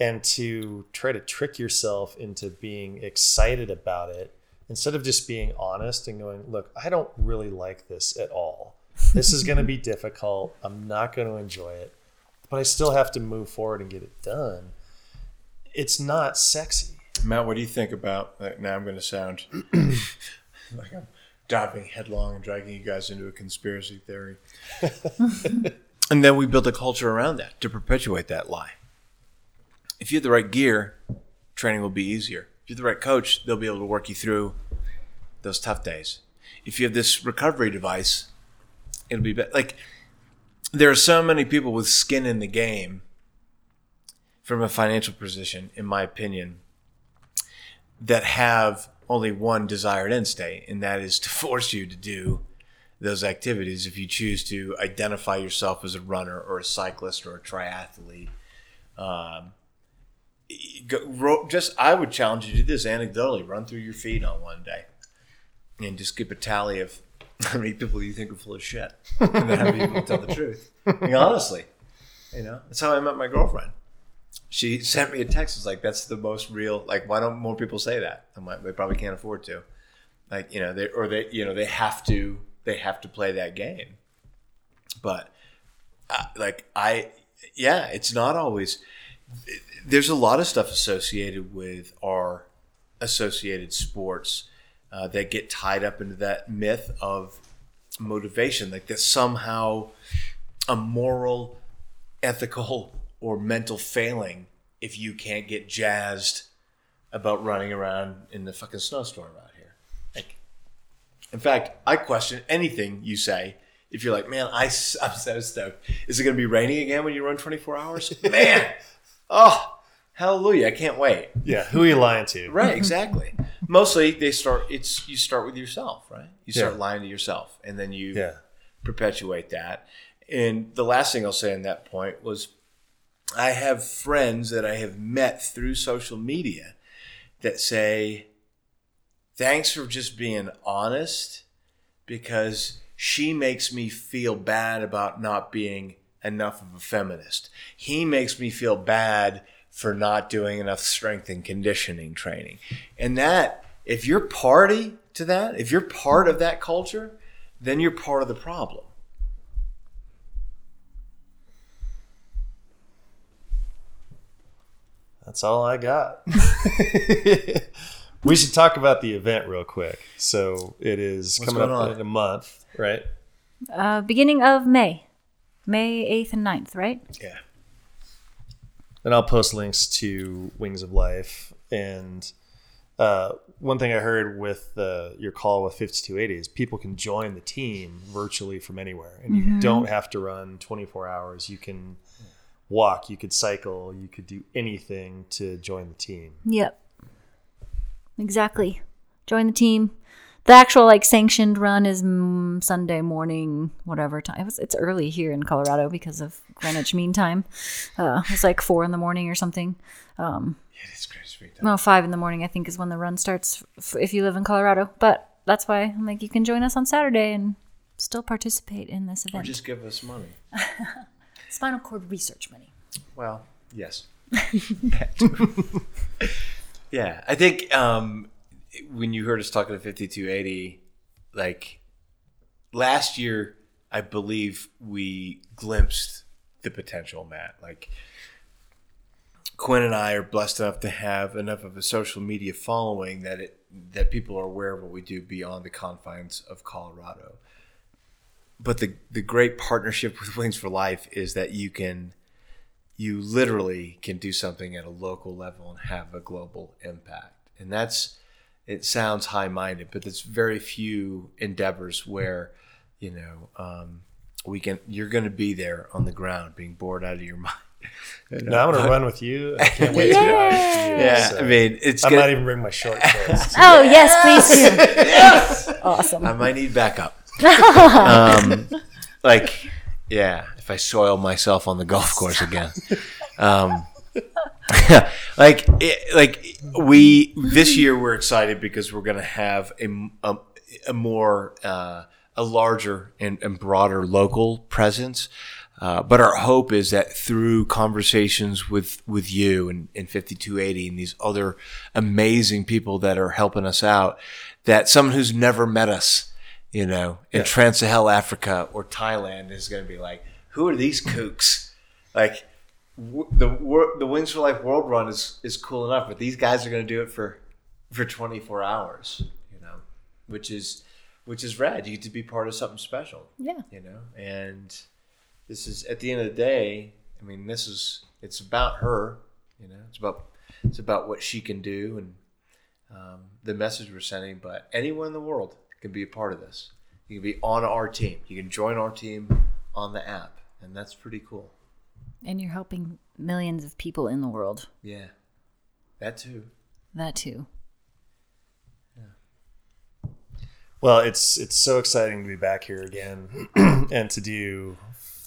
And to try to trick yourself into being excited about it, instead of just being honest and going, look, I don't really like this at all. This is going to be difficult. I'm not going to enjoy it, but I still have to move forward and get it done. It's not sexy. Matt, what do you think about, like, now I'm going to sound like I'm diving headlong and dragging you guys into a conspiracy theory. And then we built a culture around that to perpetuate that lie. If you have the right gear, training will be easier. If you have the right coach, they'll be able to work you through those tough days. If you have this recovery device, it'll be better. Like, there are so many people with skin in the game from a financial position, in my opinion, that have only one desired end state, and that is to force you to do those activities. If you choose to identify yourself as a runner or a cyclist or a triathlete, um, just I would challenge you to do this anecdotally. Run through your feed on one day and just keep a tally of how many people you think are full of shit and then how many people tell the truth. Like, honestly, you know, that's how I met my girlfriend. She sent me a text. It's like, that's the most real. Like, why don't more people say that? I'm like, they probably can't afford to. Like, you know, they or they, you know, they have to. They have to play that game. But uh, like I, yeah, it's not always. It, There's a lot of stuff associated with our associated sports uh, that get tied up into that myth of motivation, like that somehow a moral, ethical, or mental failing if you can't get jazzed about running around in the fucking snowstorm out here. Like, in fact, I question anything you say. If you're like, man, I, I'm so stoked. Is it going to be raining again when you run twenty-four hours? Man! Oh! Hallelujah! I can't wait. Yeah, who are you lying to? Right, exactly. Mostly, they start. It's you start with yourself, right? You start yeah. lying to yourself, and then you yeah. perpetuate that. And the last thing I'll say on that point was, I have friends that I have met through social media that say, "Thanks for just being honest, because she makes me feel bad about not being enough of a feminist. He makes me feel bad for not doing enough strength and conditioning training." And that, if you're party to that, if you're part of that culture, then you're part of the problem. That's all I got. We should talk about the event real quick. So it is What's coming up on? in a month, right? Uh, beginning of May. May eighth and ninth, right? Yeah. And I'll post links to Wings of Life. And uh, one thing I heard with uh, your call with fifty-two eighty is people can join the team virtually from anywhere. And mm-hmm. you don't have to run twenty-four hours. You can walk. You could cycle. You could do anything to join the team. Yep. Exactly. Join the team. The actual, like, sanctioned run is mm, Sunday morning, whatever time. It was, it's early here in Colorado because of Greenwich Mean Time. Uh, it's like four in the morning or something. Um, yeah, it's crazy. No, five in the morning I think is when the run starts f- if you live in Colorado. But that's why I'm like, you can join us on Saturday and still participate in this event. Or just give us money. Spinal cord research money. Well, yes. Yeah, I think. Um, When you heard us talking to fifty-two eighty, like last year, I believe we glimpsed the potential, Matt. Like, Quinn and I are blessed enough to have enough of a social media following that it that people are aware of what we do beyond the confines of Colorado. But the the great partnership with Wings for Life is that you can, you literally can do something at a local level and have a global impact. And that's, it sounds high-minded, but there's very few endeavors where, you know, um, we can, you're going to be there on the ground being bored out of your mind. No, I'm gonna run with you. I can't wait to run with you. Yeah, so I mean, it's. I gonna... might even bring my short shorts. Oh yeah. Yes, please do. Yes, awesome. I might need backup. um, like, yeah, if I soil myself on the golf course again, um, like, it, like we this year we're excited because we're gonna have a a, a more uh, a larger and, and broader local presence. Uh, but our hope is that through conversations with, with you and, and fifty-two eighty and these other amazing people that are helping us out, that someone who's never met us, you know, in yeah. Trans-Sahel Africa or Thailand is going to be like, who are these kooks? Like w- the wor- the Wings for Life World Run is, is cool enough, but these guys are going to do it for, for twenty-four hours, you know, which is, which is rad. You get to be part of something special. Yeah. You know, and... This is, at the end of the day, I mean, this is, it's about her, you know, it's about, it's about what she can do and um, the message we're sending, but anyone in the world can be a part of this. You can be on our team. You can join our team on the app, and that's pretty cool. And you're helping millions of people in the world. Yeah. That too. That too. Yeah. Well, it's, it's so exciting to be back here again and to do...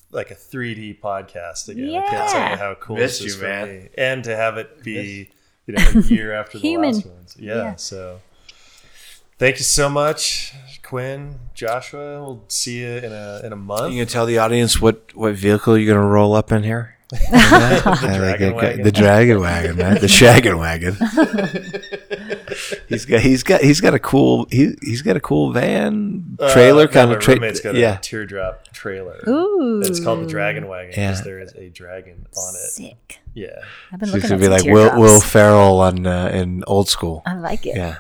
like a three D podcast again. Yeah. I can't tell you how cool this is, man. And to have it be, you know, a year after the last one. So, yeah, yeah. So thank you so much, Quinn, Joshua. We'll see you in a in a month. You gonna tell the audience what, what vehicle you're gonna roll up in here? the, dragon wagon. the dragon wagon, man. The shaggin' wagon. he's got he's got he's got a cool he he's got a cool van trailer uh, kind of trailer. Roommate's got a yeah. teardrop trailer. Ooh, it's called the Dragon Wagon because yeah. there is a dragon on it. Sick. Yeah, I've been so looking at be like Will, Will Ferrell on uh, in Old School. I like it. Yeah,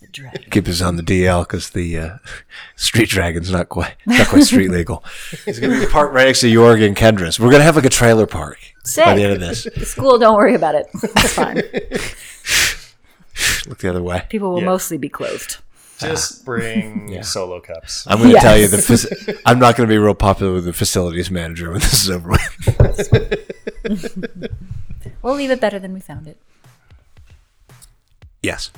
the dragon. Keep us on the D L because the uh, street dragon's not quite not quite street legal. It's gonna be parked right next to Yorg and Kendris. We're gonna have like a trailer park Sick. By the end of this. School, don't worry about it. It's fine. Look the other way. People will yeah. mostly be clothed. Just bring yeah. solo cups. I'm going to yes. tell you, the faci- I'm not going to be real popular with the facilities manager when this is over with. We'll leave it better than we found it. Yes.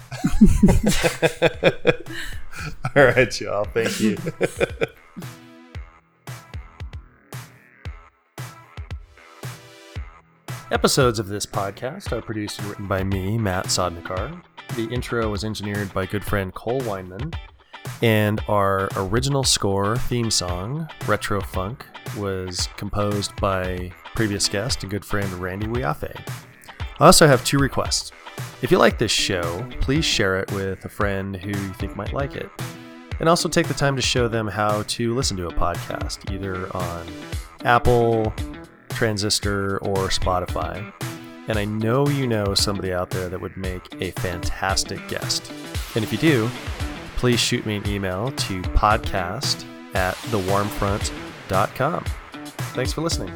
All right, y'all. Thank you. Episodes of this podcast are produced and written by me, Matt Sodnikar. The intro was engineered by good friend Cole Weinman, and our original score theme song, Retro Funk, was composed by previous guest and good friend Randy Wiaffe. I also have two requests. If you like this show, please share it with a friend who you think might like it. And also take the time to show them how to listen to a podcast, either on Apple, Transistor, or Spotify. And I know you know somebody out there that would make a fantastic guest. And if you do, please shoot me an email to podcast at the warm front dot com. Thanks for listening.